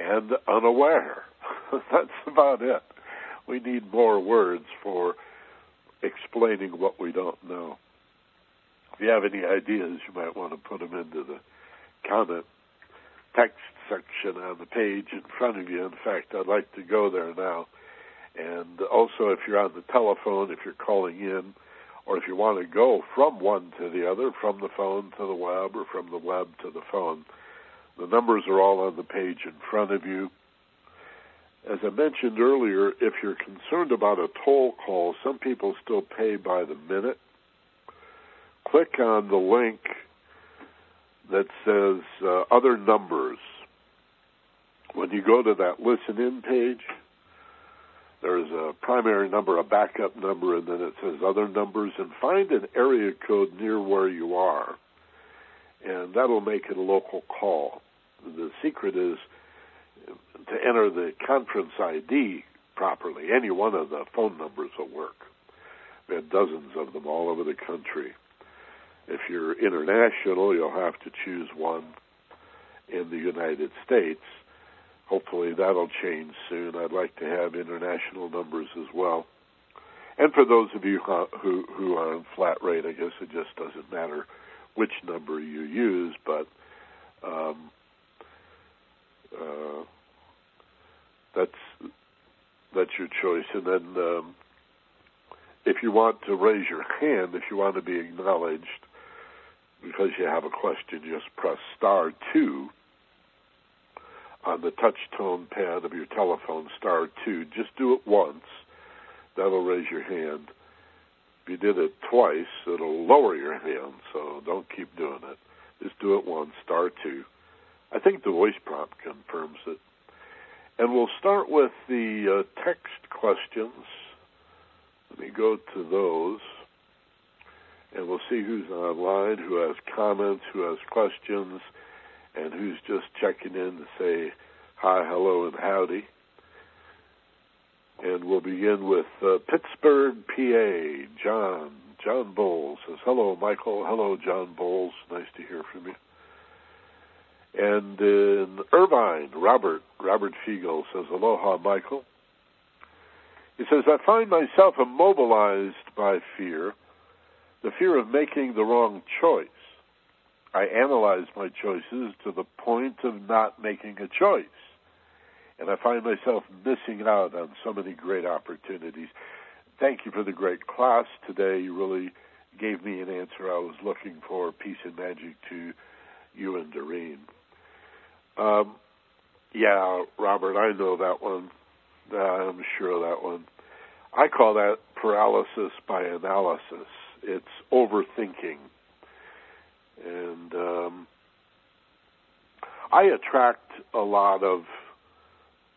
and unaware. That's about it. We need more words for explaining what we don't know. If you have any ideas, you might want to put them into the comment text section on the page in front of you. In fact, I'd like to go there now. And also, if you're on the telephone, if you're calling in, or if you want to go from one to the other, from the phone to the web, or from the web to the phone, the numbers are all on the page in front of you. As I mentioned earlier, if you're concerned about a toll call, some people still pay by the minute. Click on the link that says uh, Other Numbers. When you go to that listen-in page, there's a primary number, a backup number, and then it says Other Numbers, and find an area code near where you are, and that'll make it a local call. The secret is to enter the conference I D properly. Any one of the phone numbers will work. We have dozens of them all over the country. If you're international, you'll have to choose one in the United States. Hopefully that'll change soon. I'd like to have international numbers as well. And for those of you who, who are on flat rate, I guess it just doesn't matter which number you use, but um, uh, that's, that's your choice. And then um, if you want to raise your hand, if you want to be acknowledged, because you have a question, just press star two on the touch tone pad of your telephone, star two. Just do it once. That'll raise your hand. If you did it twice, it'll lower your hand, so don't keep doing it. Just do it once, star two. I think the voice prompt confirms it. And we'll start with the uh, text questions. Let me go to those. And we'll see who's online, who has comments, who has questions, and who's just checking in to say hi, hello, and howdy. And we'll begin with uh, Pittsburgh, P A, John. John Bowles says, hello, Michael. Hello, John Bowles. Nice to hear from you. And in Irvine, Robert, Robert Fiegel says, aloha, Michael. He says, I find myself immobilized by fear, the fear of making the wrong choice. I analyze my choices to the point of not making a choice. And I find myself missing out on so many great opportunities. Thank you for the great class today. You really gave me an answer I was looking for. Peace and magic to you and Doreen. Um, yeah, Robert, I know that one. Uh, I'm sure of that one. I call that paralysis by analysis. It's overthinking. And um, I attract a lot of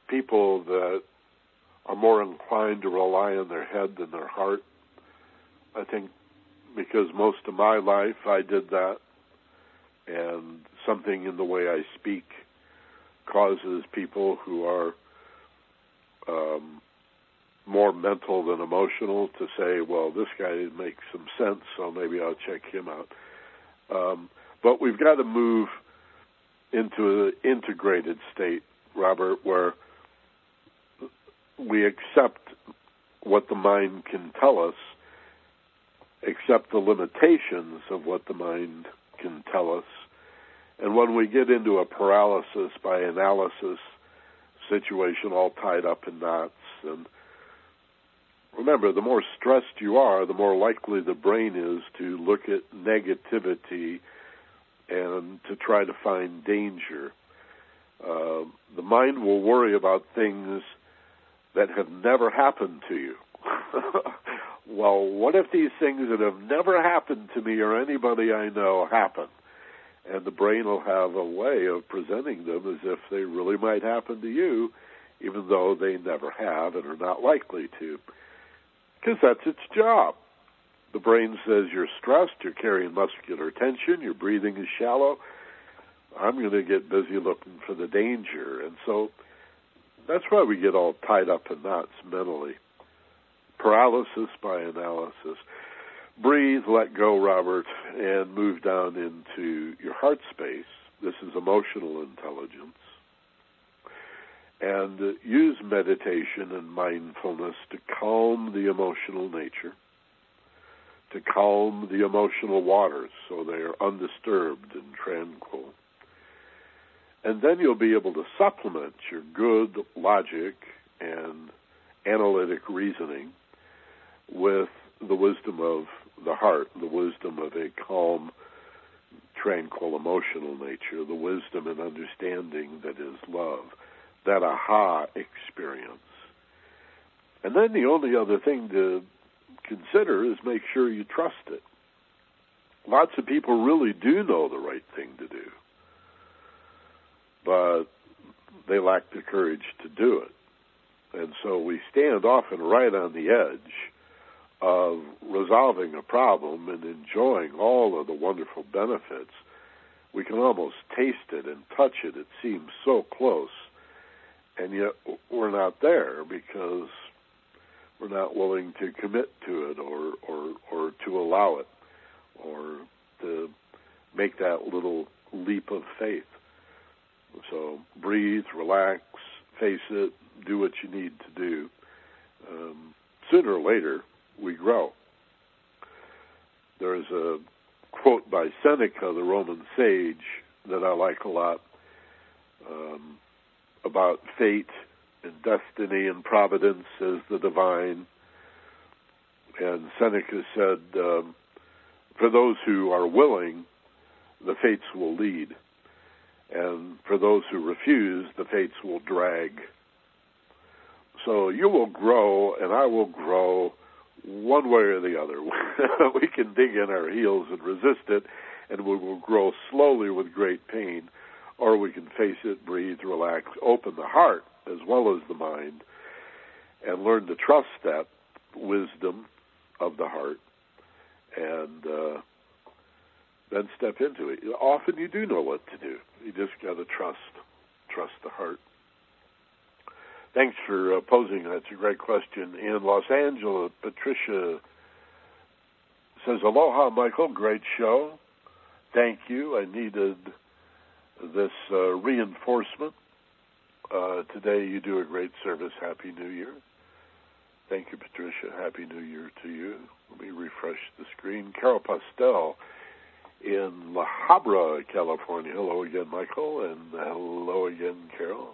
people that are more inclined to rely on their head than their heart. I think because most of my life I did that, and something in the way I speak causes people who are um, more mental than emotional to say, well, this guy makes some sense, so maybe I'll check him out. Um, but we've got to move into an integrated state, Robert, where we accept what the mind can tell us, accept the limitations of what the mind can tell us. And when we get into a paralysis by analysis situation, all tied up in knots, and remember, the more stressed you are, the more likely the brain is to look at negativity and to try to find danger. Uh, the mind will worry about things that have never happened to you. Well, what if these things that have never happened to me or anybody I know happen? And the brain will have a way of presenting them as if they really might happen to you, even though they never have and are not likely to, because that's its job. The brain says you're stressed, you're carrying muscular tension, your breathing is shallow. I'm going to get busy looking for the danger. And so that's why we get all tied up in knots mentally. Paralysis by analysis. Breathe, let go, Robert, and move down into your heart space. This is emotional intelligence. And use meditation and mindfulness to calm the emotional nature, to calm the emotional waters so they are undisturbed and tranquil. And then you'll be able to supplement your good logic and analytic reasoning with the wisdom of the heart, the wisdom of a calm, tranquil, emotional nature, the wisdom and understanding that is love, that aha experience. And then the only other thing to consider is make sure you trust it. Lots of people really do know the right thing to do, but they lack the courage to do it. And so we stand often right on the edge of resolving a problem and enjoying all of the wonderful benefits. We can almost taste it and touch it. It seems so close, and yet we're not there because we're not willing to commit to it or, or, or to allow it or to make that little leap of faith. So breathe, relax, face it, do what you need to do. Um, sooner or later, we grow. There is a quote by Seneca, the Roman sage, that I like a lot um, about fate and destiny and providence as the divine. And Seneca said, um, for those who are willing, the fates will lead. And for those who refuse, the fates will drag. So you will grow, and I will grow one way or the other. We can dig in our heels and resist it, and we will grow slowly with great pain. Or we can face it, breathe, relax, open the heart as well as the mind, and learn to trust that wisdom of the heart, and uh, then step into it. Often you do know what to do. You just got to trust, trust the heart. Thanks for uh, posing. That's a great question. In Los Angeles, Patricia says, "Aloha, Michael. Great show. Thank you. I needed this uh, reinforcement. Uh, today you do a great service. Happy New Year." Thank you, Patricia. Happy New Year to you. Let me refresh the screen. Carol Pastel in La Habra, California. Hello again, Michael, and hello again, Carol.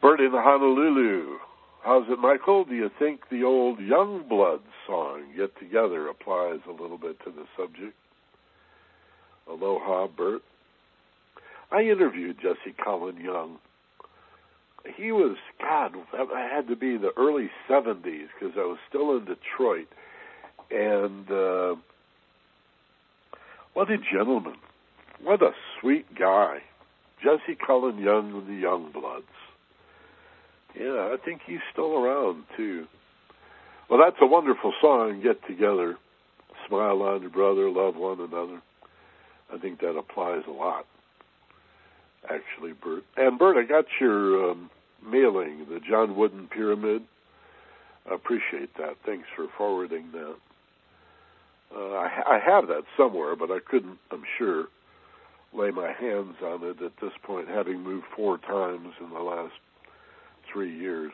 Bert in Honolulu. How's it, Michael? Do you think the old Youngblood song, Get Together, applies a little bit to the subject? Aloha, Bert. I interviewed Jesse Colin Young. He was, God, that had to be the early seventies because I was still in Detroit. And uh, what a gentleman. What a sweet guy. Jesse Colin Young of the Youngbloods. Yeah, I think he's still around, too. Well, that's a wonderful song, Get Together. Smile on your brother, love one another. I think that applies a lot, actually, Bert. And, Bert, I got your um, mailing, the John Wooden Pyramid. I appreciate that. Thanks for forwarding that. Uh, I, I have that somewhere, but I couldn't, I'm sure, lay my hands on it at this point, having moved four times in the last three years.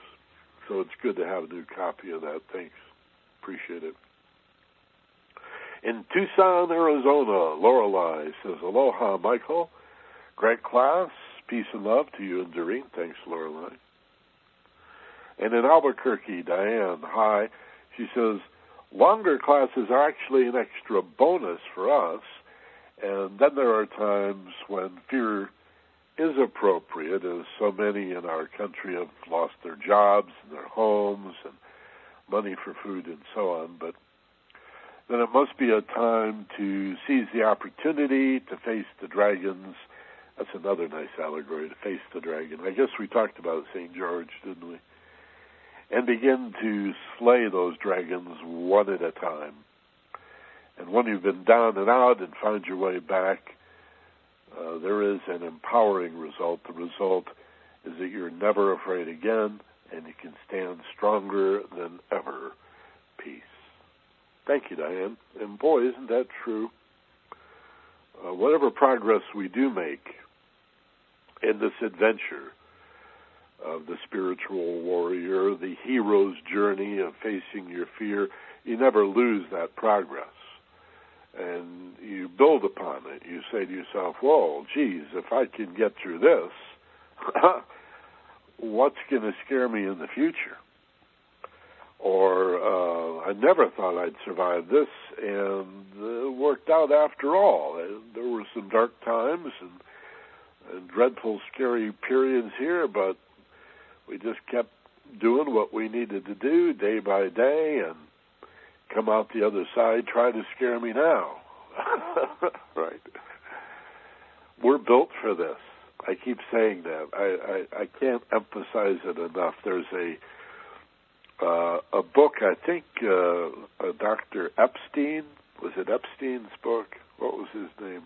So it's good to have a new copy of that. Thanks. Appreciate it. In Tucson, Arizona, Lorelei says, "Aloha, Michael. Great class. Peace and love to you and Doreen." Thanks, Lorelei. And in Albuquerque, Diane, hi. She says, "Longer classes are actually an extra bonus for us. And then there are times when fear is appropriate, as so many in our country have lost their jobs and their homes and money for food and so on. But then it must be a time to seize the opportunity to face the dragons." That's another nice allegory, to face the dragon. I guess we talked about Saint George, didn't we? And begin to slay those dragons one at a time. And when you've been down and out and find your way back, Uh, there is an empowering result. The result is that you're never afraid again, and you can stand stronger than ever. Peace. Thank you, Diane. And boy, isn't that true? Uh, whatever progress we do make in this adventure of the spiritual warrior, the hero's journey of facing your fear, you never lose that progress. And you build upon it. You say to yourself, "Whoa, geez, if I can get through this, what's going to scare me in the future?" Or, uh, "I never thought I'd survive this, and it worked out after all. And there were some dark times and, and dreadful, scary periods here, but we just kept doing what we needed to do day by day, and come out the other side, try to scare me now." Right? We're built for this. I keep saying that. I, I, I can't emphasize it enough. There's a uh, a book, I think, uh, uh, Doctor Epstein. Was it Epstein's book? What was his name?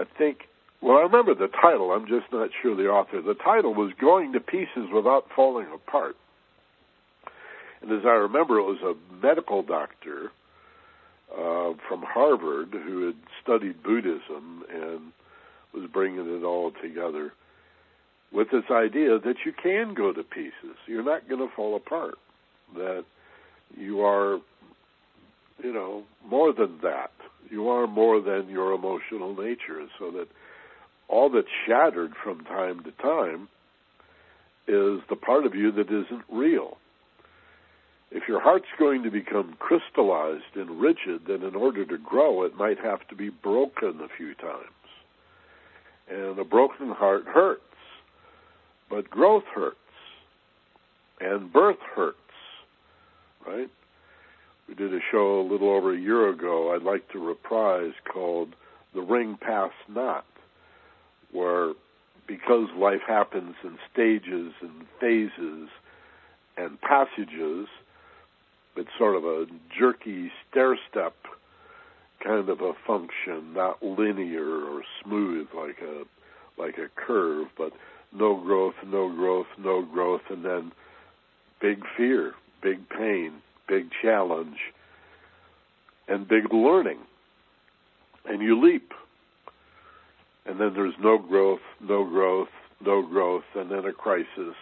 I think, well, I remember the title. I'm just not sure the author. The title was Going to Pieces Without Falling Apart. And as I remember, it was a medical doctor uh, from Harvard who had studied Buddhism and was bringing it all together with this idea that you can go to pieces. You're not going to fall apart. That you are, you know, more than that. You are more than your emotional nature. So that all that's shattered from time to time is the part of you that isn't real. If your heart's going to become crystallized and rigid, then in order to grow, it might have to be broken a few times. And a broken heart hurts, but growth hurts, and birth hurts, right? We did a show a little over a year ago I'd like to reprise called The Ring Pass Not, where because life happens in stages and phases and passages, it's sort of a jerky stair-step kind of a function, not linear or smooth like a like a curve, but no growth, no growth, no growth, and then big fear, big pain, big challenge, and big learning. And you leap. And then there's no growth, no growth, no growth, and then a crisis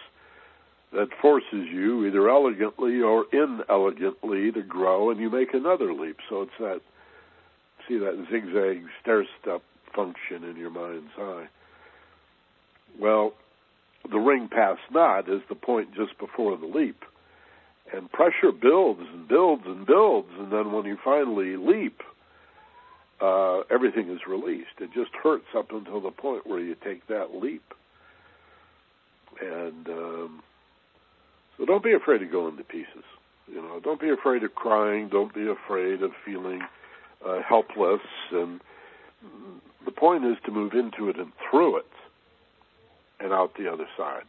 that forces you, either elegantly or inelegantly, to grow, and you make another leap. So it's that, see that zigzag stair-step function in your mind's eye. Well, the ring pass not is the point just before the leap. And pressure builds and builds and builds, and then when you finally leap, uh, everything is released. It just hurts up until the point where you take that leap. And um, so don't be afraid to go into pieces. You know, don't be afraid of crying. Don't be afraid of feeling uh, helpless. And the point is to move into it and through it and out the other side.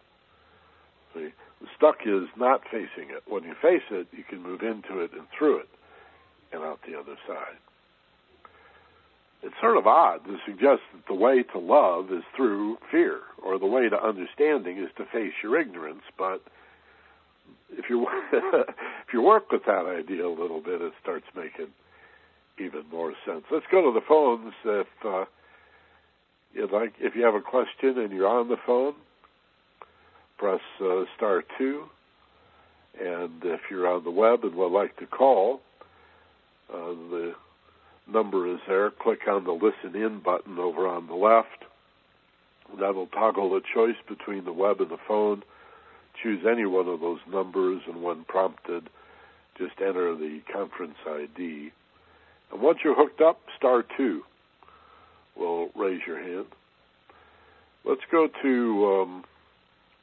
See? The stuck is not facing it. When you face it, you can move into it and through it and out the other side. It's sort of odd to suggest that the way to love is through fear, or the way to understanding is to face your ignorance, but if you if you work with that idea a little bit, it starts making even more sense. Let's go to the phones. If uh, you'd like, if you have a question and you're on the phone, press uh, star two. And if you're on the web and would like to call, uh, the number is there. Click on the Listen In button over on the left. That'll toggle the choice between the web and the phone. Choose any one of those numbers, and when prompted, just enter the conference I D. And once you're hooked up, star two will raise your hand. Let's go to um,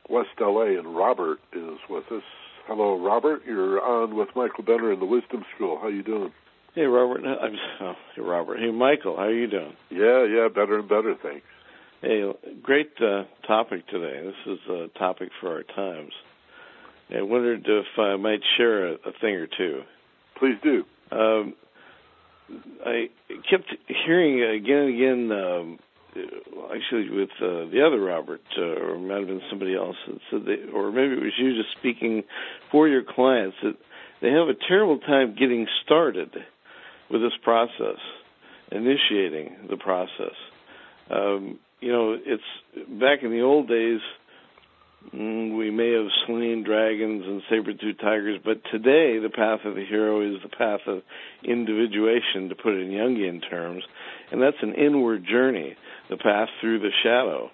West L A, and Robert is with us. Hello, Robert. You're on with Michael Benner in the Wisdom School. How you doing? Hey, Robert. I'm, oh, hey, Robert. Hey, Michael. How are you doing? Yeah, yeah, better and better, thanks. Hey, great uh, topic today. This is a topic for our times. I wondered if I might share a, a thing or two. Please do. Um, I kept hearing again and again, um, actually with uh, the other Robert, uh, or it might have been somebody else, that said they, or maybe it was you just speaking for your clients, that they have a terrible time getting started with this process, initiating the process. Um, you know, it's back in the old days, we may have slain dragons and saber-toothed tigers, but today the path of the hero is the path of individuation, to put it in Jungian terms, and that's an inward journey, the path through the shadow,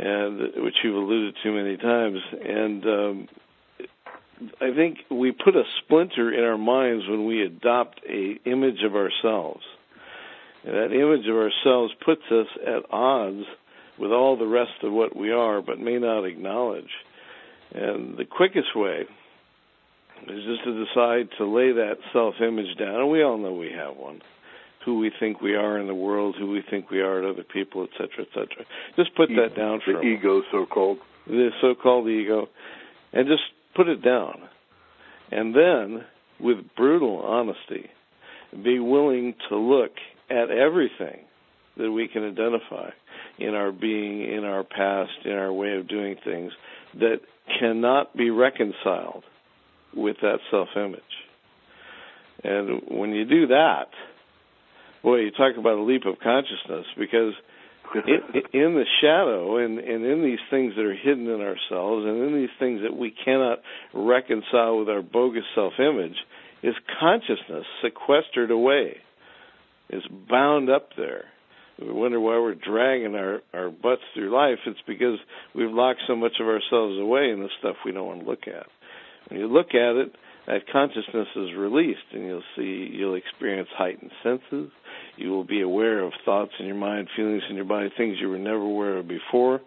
and which you've alluded to many times. And um, I think we put a splinter in our minds when we adopt an image of ourselves. And that image of ourselves puts us at odds with all the rest of what we are, but may not acknowledge. And the quickest way is just to decide to lay that self-image down, and we all know we have one, who we think we are in the world, who we think we are to other people, et cetera, et cetera. Just put that down for a moment. The ego, so-called. The so-called ego. And just put it down. And then, with brutal honesty, be willing to look at everything that we can identify in our being, in our past, in our way of doing things, that cannot be reconciled with that self-image. And when you do that, boy, you talk about a leap of consciousness, because it, in the shadow and, and in these things that are hidden in ourselves and in these things that we cannot reconcile with our bogus self-image is consciousness sequestered away. It's bound up there. We wonder why we're dragging our, our butts through life. It's because we've locked so much of ourselves away in the stuff we don't want to look at. When you look at it, that consciousness is released, and you'll see, you'll experience heightened senses. You will be aware of thoughts in your mind, feelings in your body, things you were never aware of before.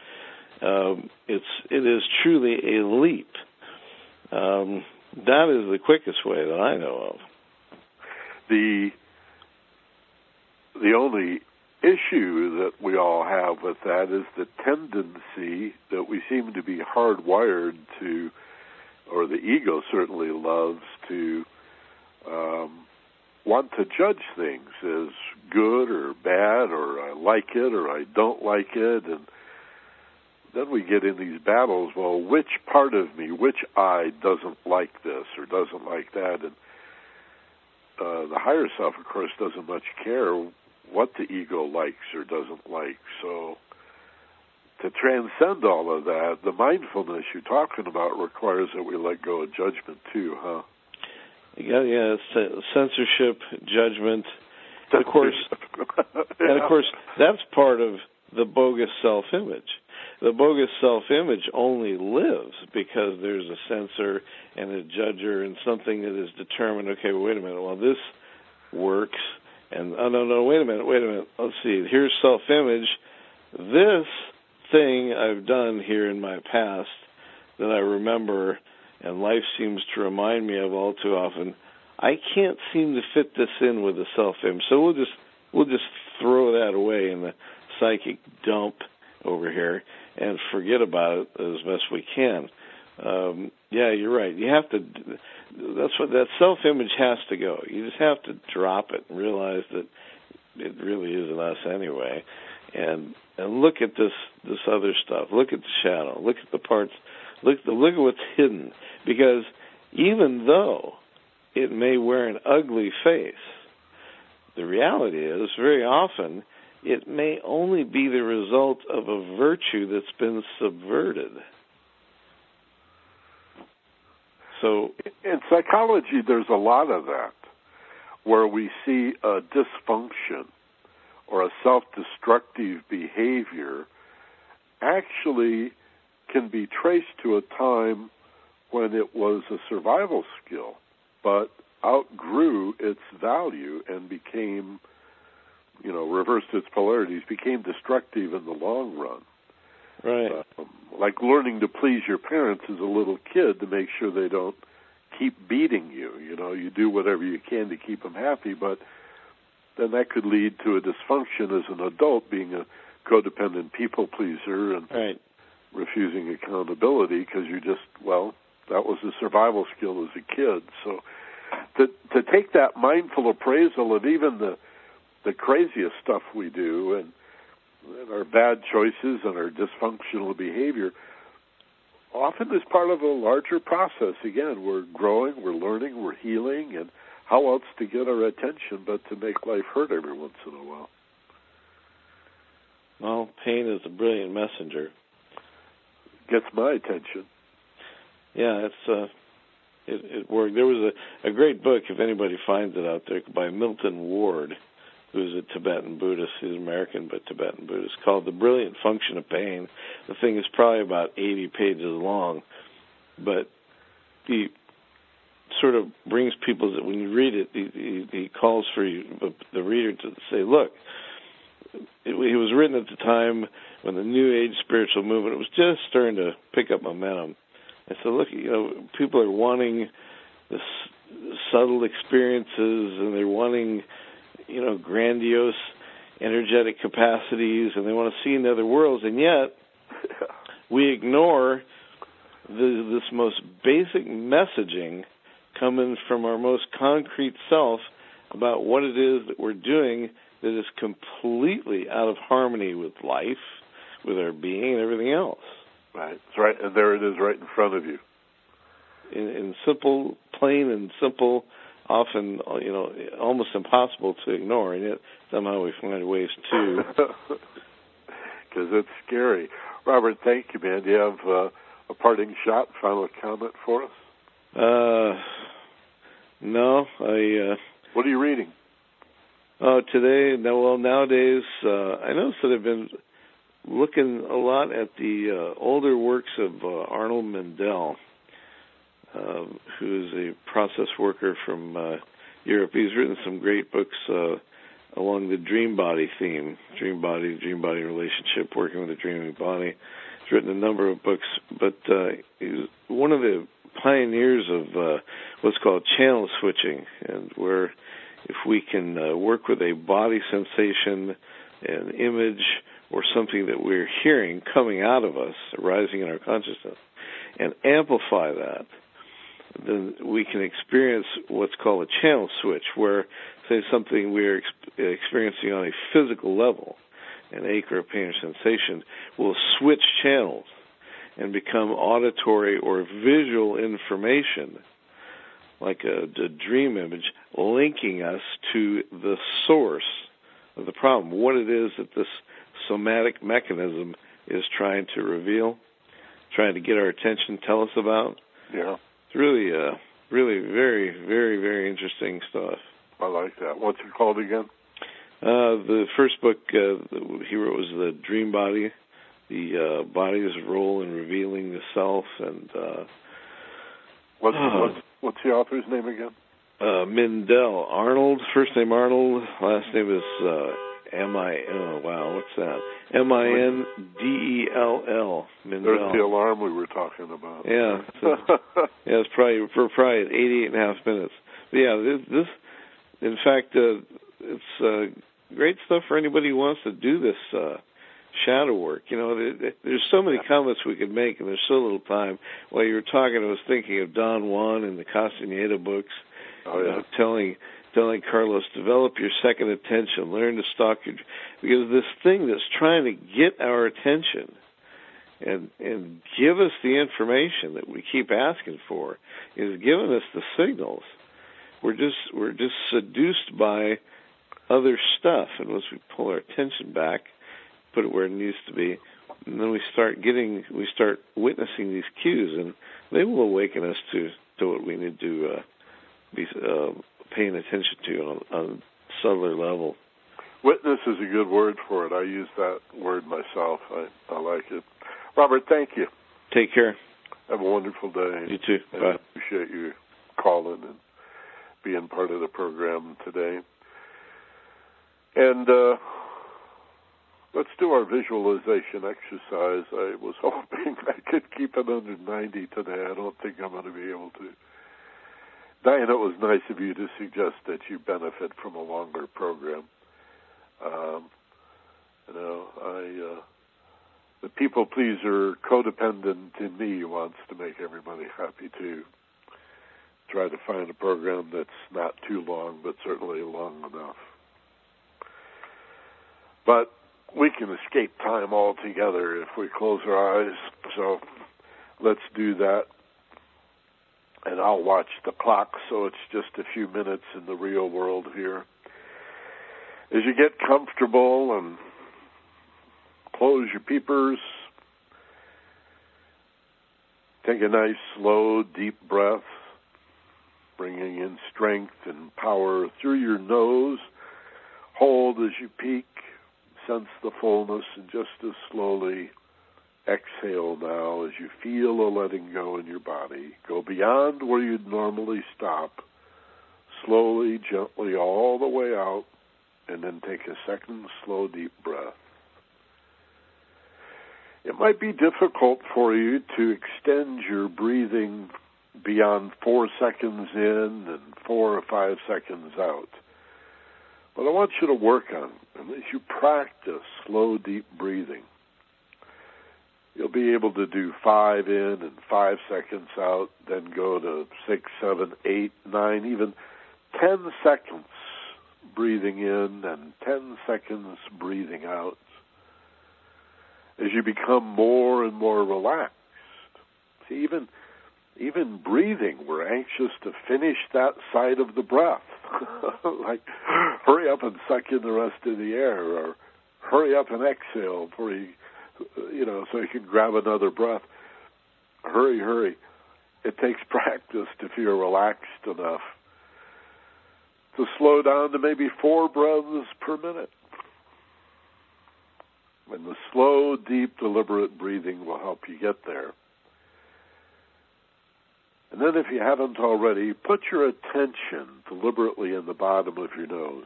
Um, it's it is truly a leap. Um, that is the quickest way that I know of. The the only issue that we all have with that is the tendency that we seem to be hardwired to, or the ego certainly loves to um, want to judge things as good or bad, or I like it or I don't like it, and then we get in these battles, well, which part of me, which I doesn't like this or doesn't like that? And uh, the higher self, of course, doesn't much care what the ego likes or doesn't like. So to transcend all of that, the mindfulness you're talking about requires that we let go of judgment too, huh? Yeah, yeah, censorship, judgment. And of course, yeah. and of course, that's part of the bogus self-image. The bogus self-image only lives because there's a censor and a judger and something that is determined, okay, well, wait a minute, well, this works, and, oh, no, no, wait a minute, wait a minute, let's see, here's self-image. This thing I've done here in my past that I remember and life seems to remind me of all too often, I can't seem to fit this in with the self-image, so we'll just we'll just throw that away in the psychic dump over here and forget about it as best we can. Um, yeah, you're right. You have to. That's what that self-image has to go. You just have to drop it and realize that it really isn't us anyway, and and look at this this other stuff. Look at the shadow. Look at the parts. Look the look at what's hidden, because even though it may wear an ugly face, the reality is, very often, it may only be the result of a virtue that's been subverted. So, in psychology, there's a lot of that, where we see a dysfunction or a self-destructive behavior actually can be traced to a time when it was a survival skill, but outgrew its value and became, you know, reversed its polarities, became destructive in the long run. Right. Um, like learning to please your parents as a little kid to make sure they don't keep beating you. You know, you do whatever you can to keep them happy, but then that could lead to a dysfunction as an adult, being a codependent people pleaser and right. refusing accountability because you just, well, that was a survival skill as a kid. So to to take that mindful appraisal of even the the craziest stuff we do and, and our bad choices and our dysfunctional behavior often is part of a larger process. Again, we're growing, we're learning, we're healing, and how else to get our attention but to make life hurt every once in a while? Well, pain is a brilliant messenger. Gets my attention. Yeah, it's uh, it, it worked. There was a, a great book, if anybody finds it out there, by Milton Ward, who's a Tibetan Buddhist. He's American, but Tibetan Buddhist, called The Brilliant Function of Pain. The thing is probably about eighty pages long, but he sort of brings people that when you read it, he, he, he calls for you, the reader to say, look, it, it was written at the time when the New Age spiritual movement was just starting to pick up momentum. And so, look, you know, people are wanting this subtle experiences, and they're wanting, you know, grandiose energetic capacities, and they want to see in other worlds, and yet we ignore the, this most basic messaging coming from our most concrete self about what it is that we're doing that is completely out of harmony with life, with our being, and everything else. Right, that's right, and there it is right in front of you. In, in simple, plain and simple, often, you know, almost impossible to ignore, and yet somehow we find ways to. Because it's scary. Robert, thank you, man. Do you have uh, a parting shot, final comment for us? Uh, no. I. Uh, what are you reading? Oh, uh, today, well, nowadays, uh, I noticed that I've been looking a lot at the uh, older works of uh, Arnold Mendel, uh, who's a process worker from uh, Europe. He's written some great books uh, along the dream body theme, dream body, dream body relationship, working with the dreaming body. He's written a number of books, but uh, he's one of the pioneers of uh, what's called channel switching, and where if we can uh, work with a body sensation, an image, or something that we're hearing coming out of us, arising in our consciousness, and amplify that, then we can experience what's called a channel switch, where, say, something we're ex- experiencing on a physical level and achor of pain or sensation will switch channels and become auditory or visual information, like a, a dream image, linking us to the source of the problem, what it is that this somatic mechanism is trying to reveal, trying to get our attention, tell us about. Yeah. It's really, uh, really very, very, very interesting stuff. I like that. What's it called again? Uh, the first book uh, he wrote was The Dream Body, the uh, body's role in revealing the self. And uh, what's, uh, what's, what's the author's name again? Uh, Mindell Arnold. First name Arnold. Last name is uh, M I. Oh wow, what's that? M I N D E L L. Mindell. There's the alarm we were talking about. Yeah. So, yeah, it's probably for probably at eighty-eight and a half minutes. But yeah, this. this in fact, uh, it's uh, great stuff for anybody who wants to do this uh, shadow work. You know, there, there's so many comments we could make, and there's so little time. While you were talking, I was thinking of Don Juan and the Castaneda books, oh, yeah. you know, telling telling Carlos, develop your second attention, learn to stalk your, because this thing that's trying to get our attention and and give us the information that we keep asking for is giving us the signals. We're just we're just seduced by other stuff, and once we pull our attention back, put it where it needs to be, and then we start getting we start witnessing these cues, and they will awaken us to, to what we need to uh, be uh, paying attention to on, on a subtler level. Witness is a good word for it. I use that word myself. I, I like it. Robert, thank you. Take care. Have a wonderful day. You too. Bye. I appreciate you calling and being part of the program today. And uh, let's do our visualization exercise. I was hoping I could keep it under ninety today. I don't think I'm going to be able to. Diana, it was nice of you to suggest that you benefit from a longer program. Um, you know, I uh, the people pleaser codependent in me wants to make everybody happy too. Try to find a program that's not too long, but certainly long enough. But we can escape time altogether if we close our eyes. So let's do that. And I'll watch the clock, so it's just a few minutes in the real world here. As you get comfortable and close your peepers, take a nice, slow, deep breath, bringing in strength and power through your nose. Hold as you peak. Sense the fullness, and just as slowly exhale now as you feel a letting go in your body. Go beyond where you'd normally stop. Slowly, gently, all the way out, and then take a second slow, deep breath. It might be difficult for you to extend your breathing beyond four seconds in and four or five seconds out. But I want you to work on it. And as you practice slow, deep breathing, you'll be able to do five in and five seconds out, then go to six, seven, eight, nine, even ten seconds breathing in and ten seconds breathing out. As you become more and more relaxed, see, even Even breathing, we're anxious to finish that side of the breath. Like, hurry up and suck in the rest of the air, or hurry up and exhale before you, you know, so you can grab another breath. Hurry, hurry. It takes practice to feel relaxed enough to slow down to maybe four breaths per minute. And the slow, deep, deliberate breathing will help you get there. And then if you haven't already, put your attention deliberately in the bottom of your nose.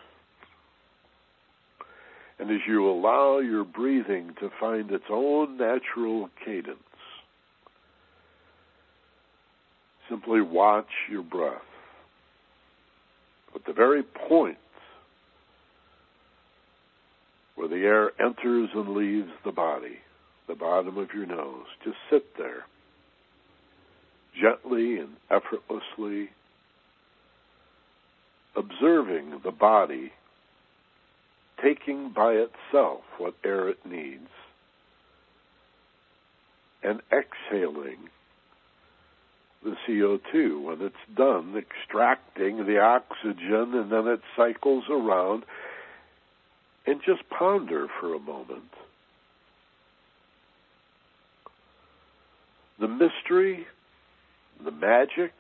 And as you allow your breathing to find its own natural cadence, simply watch your breath. At the very point where the air enters and leaves the body, the bottom of your nose, just sit there. Gently and effortlessly observing the body taking by itself what air it needs, and exhaling the C O two. When it's done extracting the oxygen, and then it cycles around, and just ponder for a moment the mystery, the magic,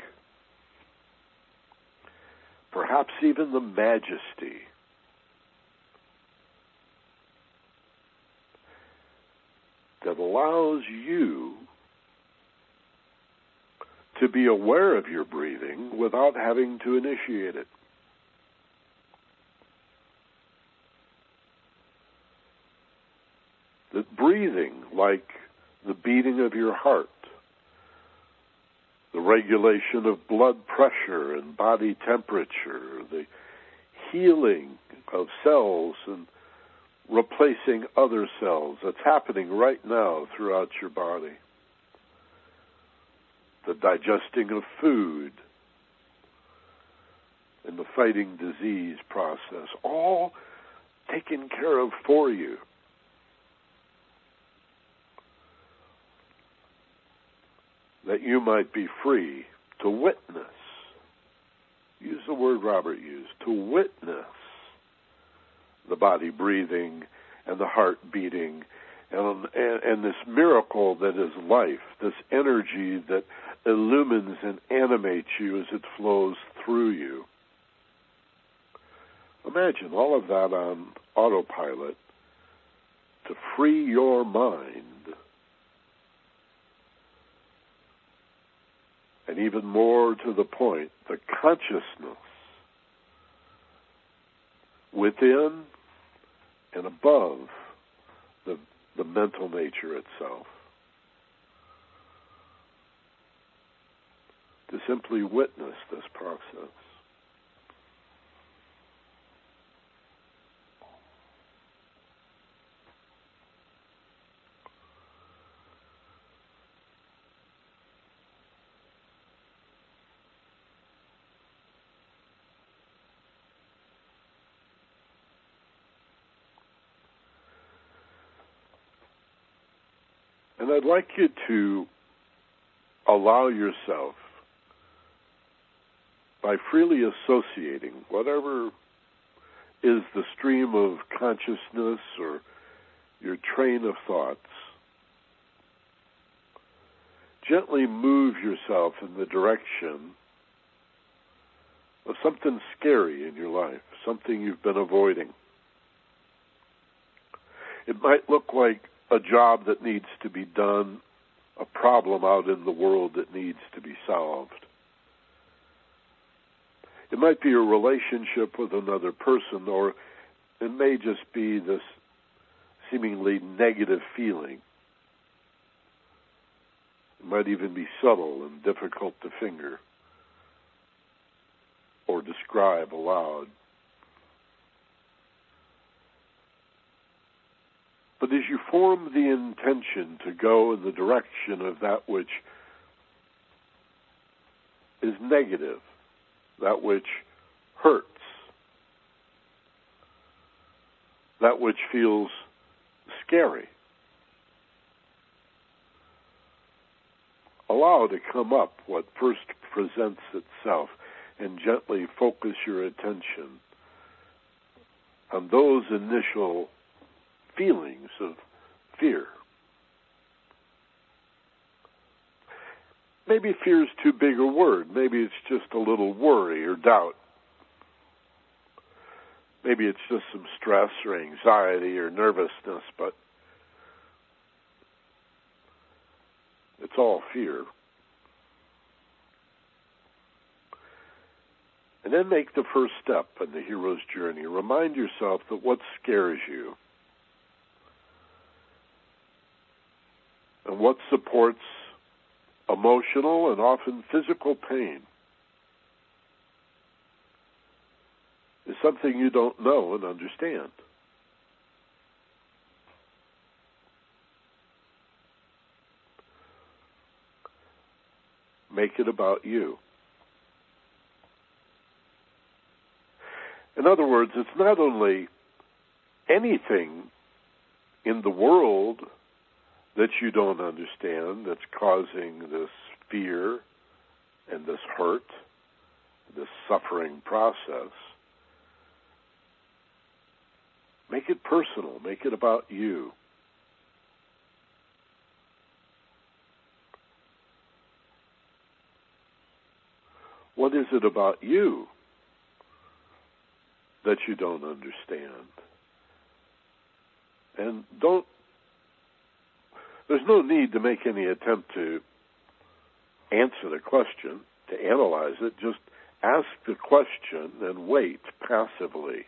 perhaps even the majesty that allows you to be aware of your breathing without having to initiate it. That breathing, like the beating of your heart, the regulation of blood pressure and body temperature, the healing of cells and replacing other cells, that's happening right now throughout your body. The digesting of food and the fighting disease process, all taken care of for you. That you might be free to witness, use the word Robert used, to witness the body breathing and the heart beating and, and, and this miracle that is life, this energy that illumines and animates you as it flows through you. Imagine all of that on autopilot to free your mind. And even more to the point, the consciousness within and above the, the mental nature itself. To simply witness this process. And I'd like you to allow yourself, by freely associating whatever is the stream of consciousness or your train of thoughts, gently move yourself in the direction of something scary in your life, something you've been avoiding. It might look like a job that needs to be done, a problem out in the world that needs to be solved. It might be a relationship with another person, or it may just be this seemingly negative feeling. It might even be subtle and difficult to finger or describe aloud. But as you form the intention to go in the direction of that which is negative, that which hurts, that which feels scary, allow to come up what first presents itself, and gently focus your attention on those initial feelings of fear. Maybe fear is too big a word. Maybe it's just a little worry or doubt. Maybe it's just some stress or anxiety or nervousness, but it's all fear. And then make the first step in the hero's journey. Remind yourself that what scares you and what supports emotional and often physical pain is something you don't know and understand. Make it about you. In other words, it's not only anything in the world that you don't understand that's causing this fear and this hurt, this suffering process. Make it personal. Make it about you. What is it about you that you don't understand? And don't, there's no need to make any attempt to answer the question, to analyze it. Just ask the question and wait passively.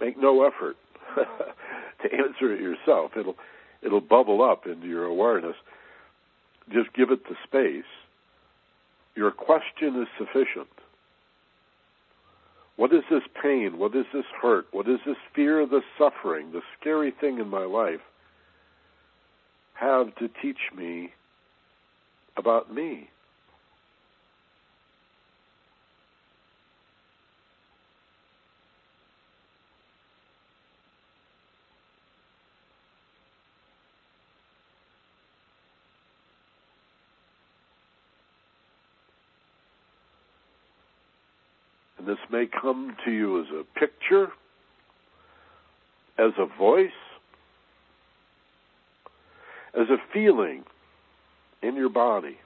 Make no effort to answer it yourself. It'll, it'll bubble up into your awareness. Just give it the space. Your question is sufficient. What is this pain? What is this hurt? What is this fear, this suffering, this scary thing in my life have to teach me about me? And this may come to you as a picture, as a voice, as a feeling in your body,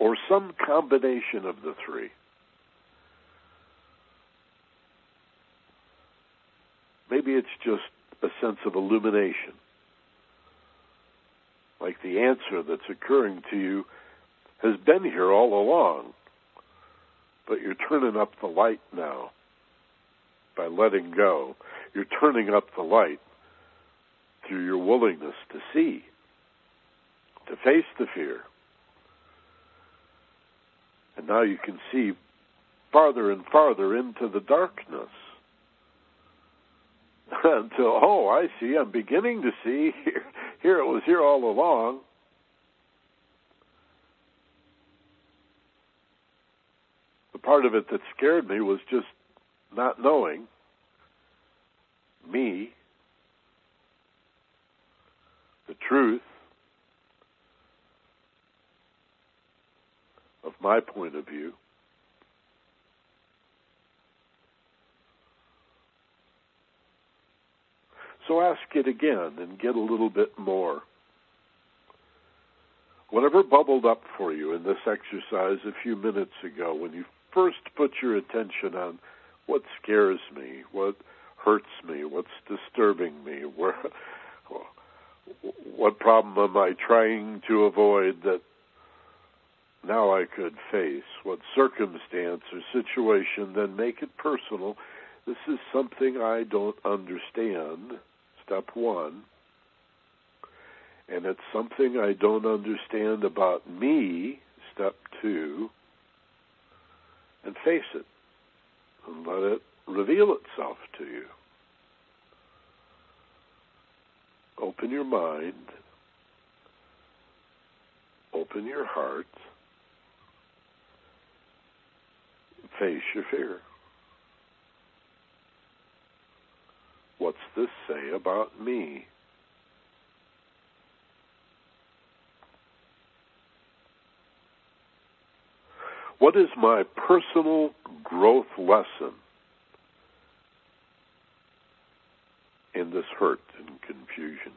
or some combination of the three. Maybe it's just a sense of illumination, like the answer that's occurring to you has been here all along, but you're turning up the light now by letting go. You're turning up the light through your willingness to see, to face the fear. And now you can see farther and farther into the darkness until, oh, I see, I'm beginning to see. Here, here it was here all along. The part of it that scared me was just not knowing me, the truth of my point of view. So ask it again and get a little bit more. Whatever bubbled up for you in this exercise a few minutes ago, when you first put your attention on what scares me, what hurts me, what's disturbing me, where... what problem am I trying to avoid that now I could face? What circumstance or situation? Then make it personal. This is something I don't understand, step one. And it's something I don't understand about me, step two. And face it. And let it reveal itself to you. Open your mind, open your heart, face your fear. What's this say about me? What is my personal growth lesson in this hurt and confusion?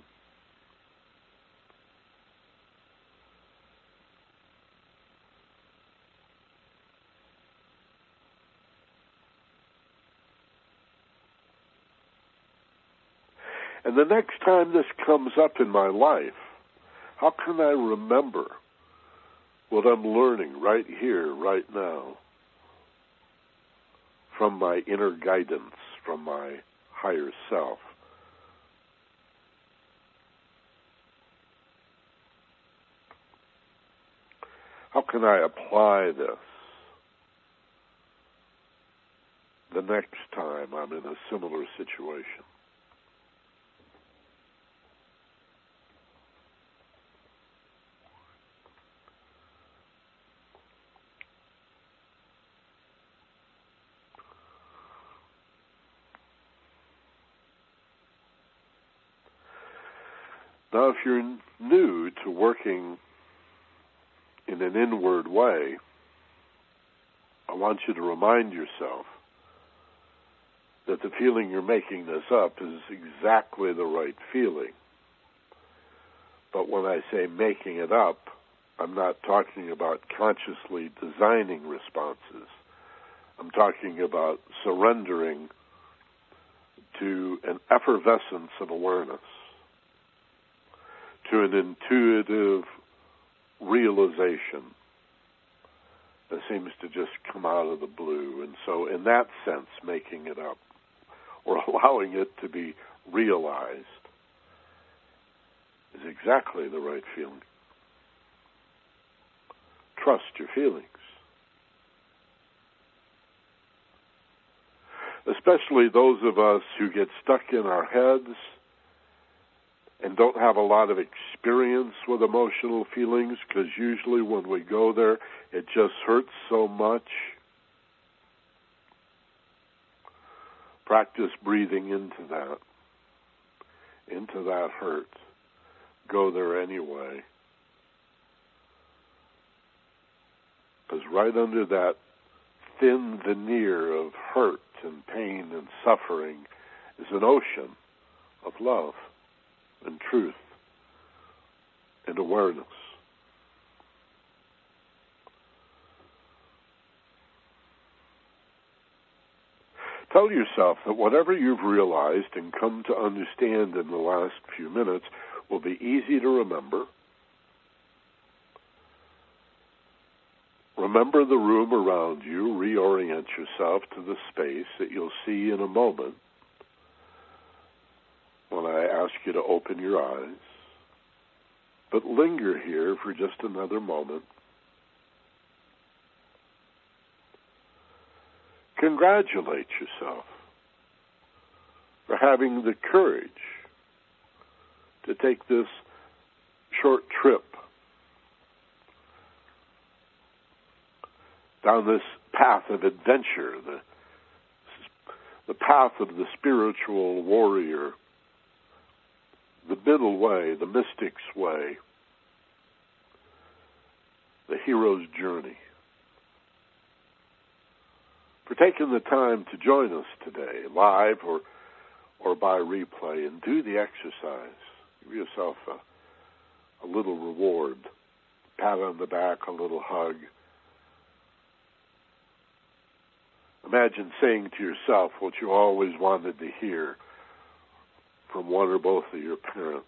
And the next time this comes up in my life, how can I remember what I'm learning right here, right now, from my inner guidance, from my higher self? How can I apply this the next time I'm in a similar situation? Now, if you're new to working in an inward way, I want you to remind yourself that the feeling you're making this up is exactly the right feeling. But when I say making it up, I'm not talking about consciously designing responses. I'm talking about surrendering to an effervescence of awareness, to an intuitive realization that seems to just come out of the blue. And so in that sense, making it up or allowing it to be realized is exactly the right feeling. Trust your feelings. Especially those of us who get stuck in our heads and don't have a lot of experience with emotional feelings, because usually when we go there, it just hurts so much. Practice breathing into that, into that hurt. Go there anyway. Because right under that thin veneer of hurt and pain and suffering is an ocean of love and truth and awareness. Tell yourself that whatever you've realized and come to understand in the last few minutes will be easy to remember. Remember the room around you. Reorient yourself to the space that you'll see in a moment when I ask you to open your eyes. But linger here for just another moment. Congratulate yourself for having the courage to take this short trip down this path of adventure, the, the path of the spiritual warrior, the middle way, the mystic's way, the hero's journey. For taking the time to join us today, live or, or by replay, and do the exercise. Give yourself a, a little reward, pat on the back, a little hug. Imagine saying to yourself what you always wanted to hear from one or both of your parents.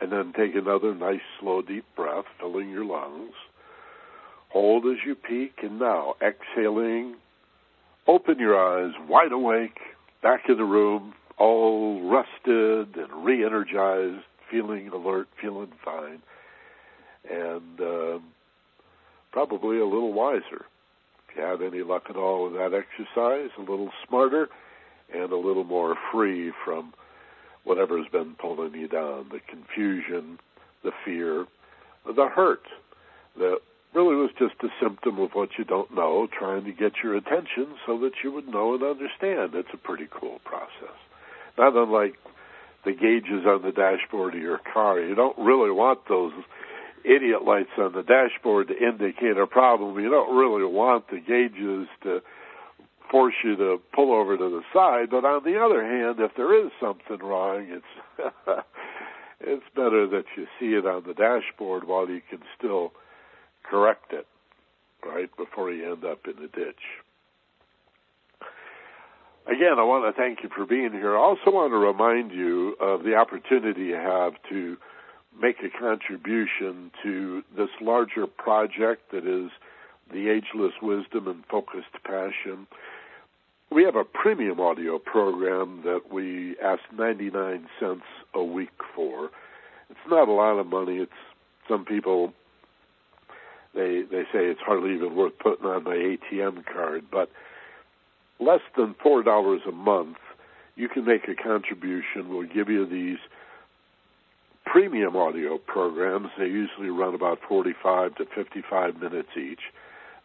And then take another nice, slow, deep breath, filling your lungs. Hold as you peak, and now, exhaling, open your eyes, wide awake, back in the room, all rested and re-energized. Feeling alert, feeling fine, and uh, probably a little wiser. If you had any luck at all with that exercise, a little smarter and a little more free from whatever's been pulling you down, the confusion, the fear, the hurt that really was just a symptom of what you don't know, trying to get your attention so that you would know and understand. It's a pretty cool process. Not unlike the gauges on the dashboard of your car. You don't really want those idiot lights on the dashboard to indicate a problem. You don't really want the gauges to force you to pull over to the side. But on the other hand, if there is something wrong, it's it's better that you see it on the dashboard while you can still correct it, right, before you end up in the ditch. Again, I want to thank you for being here. I also want to remind you of the opportunity you have to make a contribution to this larger project that is the Ageless Wisdom and Focused Passion. We have a premium audio program that we ask ninety-nine cents a week for. It's not a lot of money. It's some people, they they say it's hardly even worth putting on my A T M card, but less than four dollars a month, you can make a contribution. We'll give you these premium audio programs. They usually run about forty-five to fifty-five minutes each.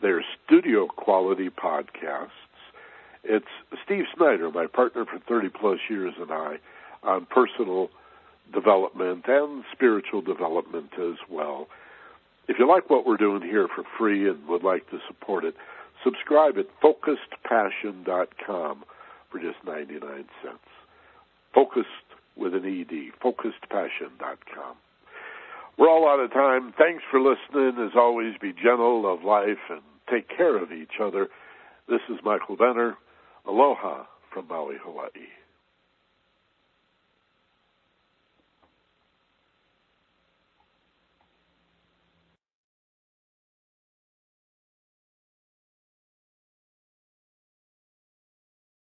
They're studio-quality podcasts. It's Steve Snyder, my partner for thirty-plus years, and I, on personal development and spiritual development as well. If you like what we're doing here for free and would like to support it, subscribe at Focused Passion dot com for just ninety-nine cents. Focused with an E D, Focused Passion dot com. We're all out of time. Thanks for listening. As always, be gentle, love life, and take care of each other. This is Michael Benner. Aloha from Maui, Hawaii.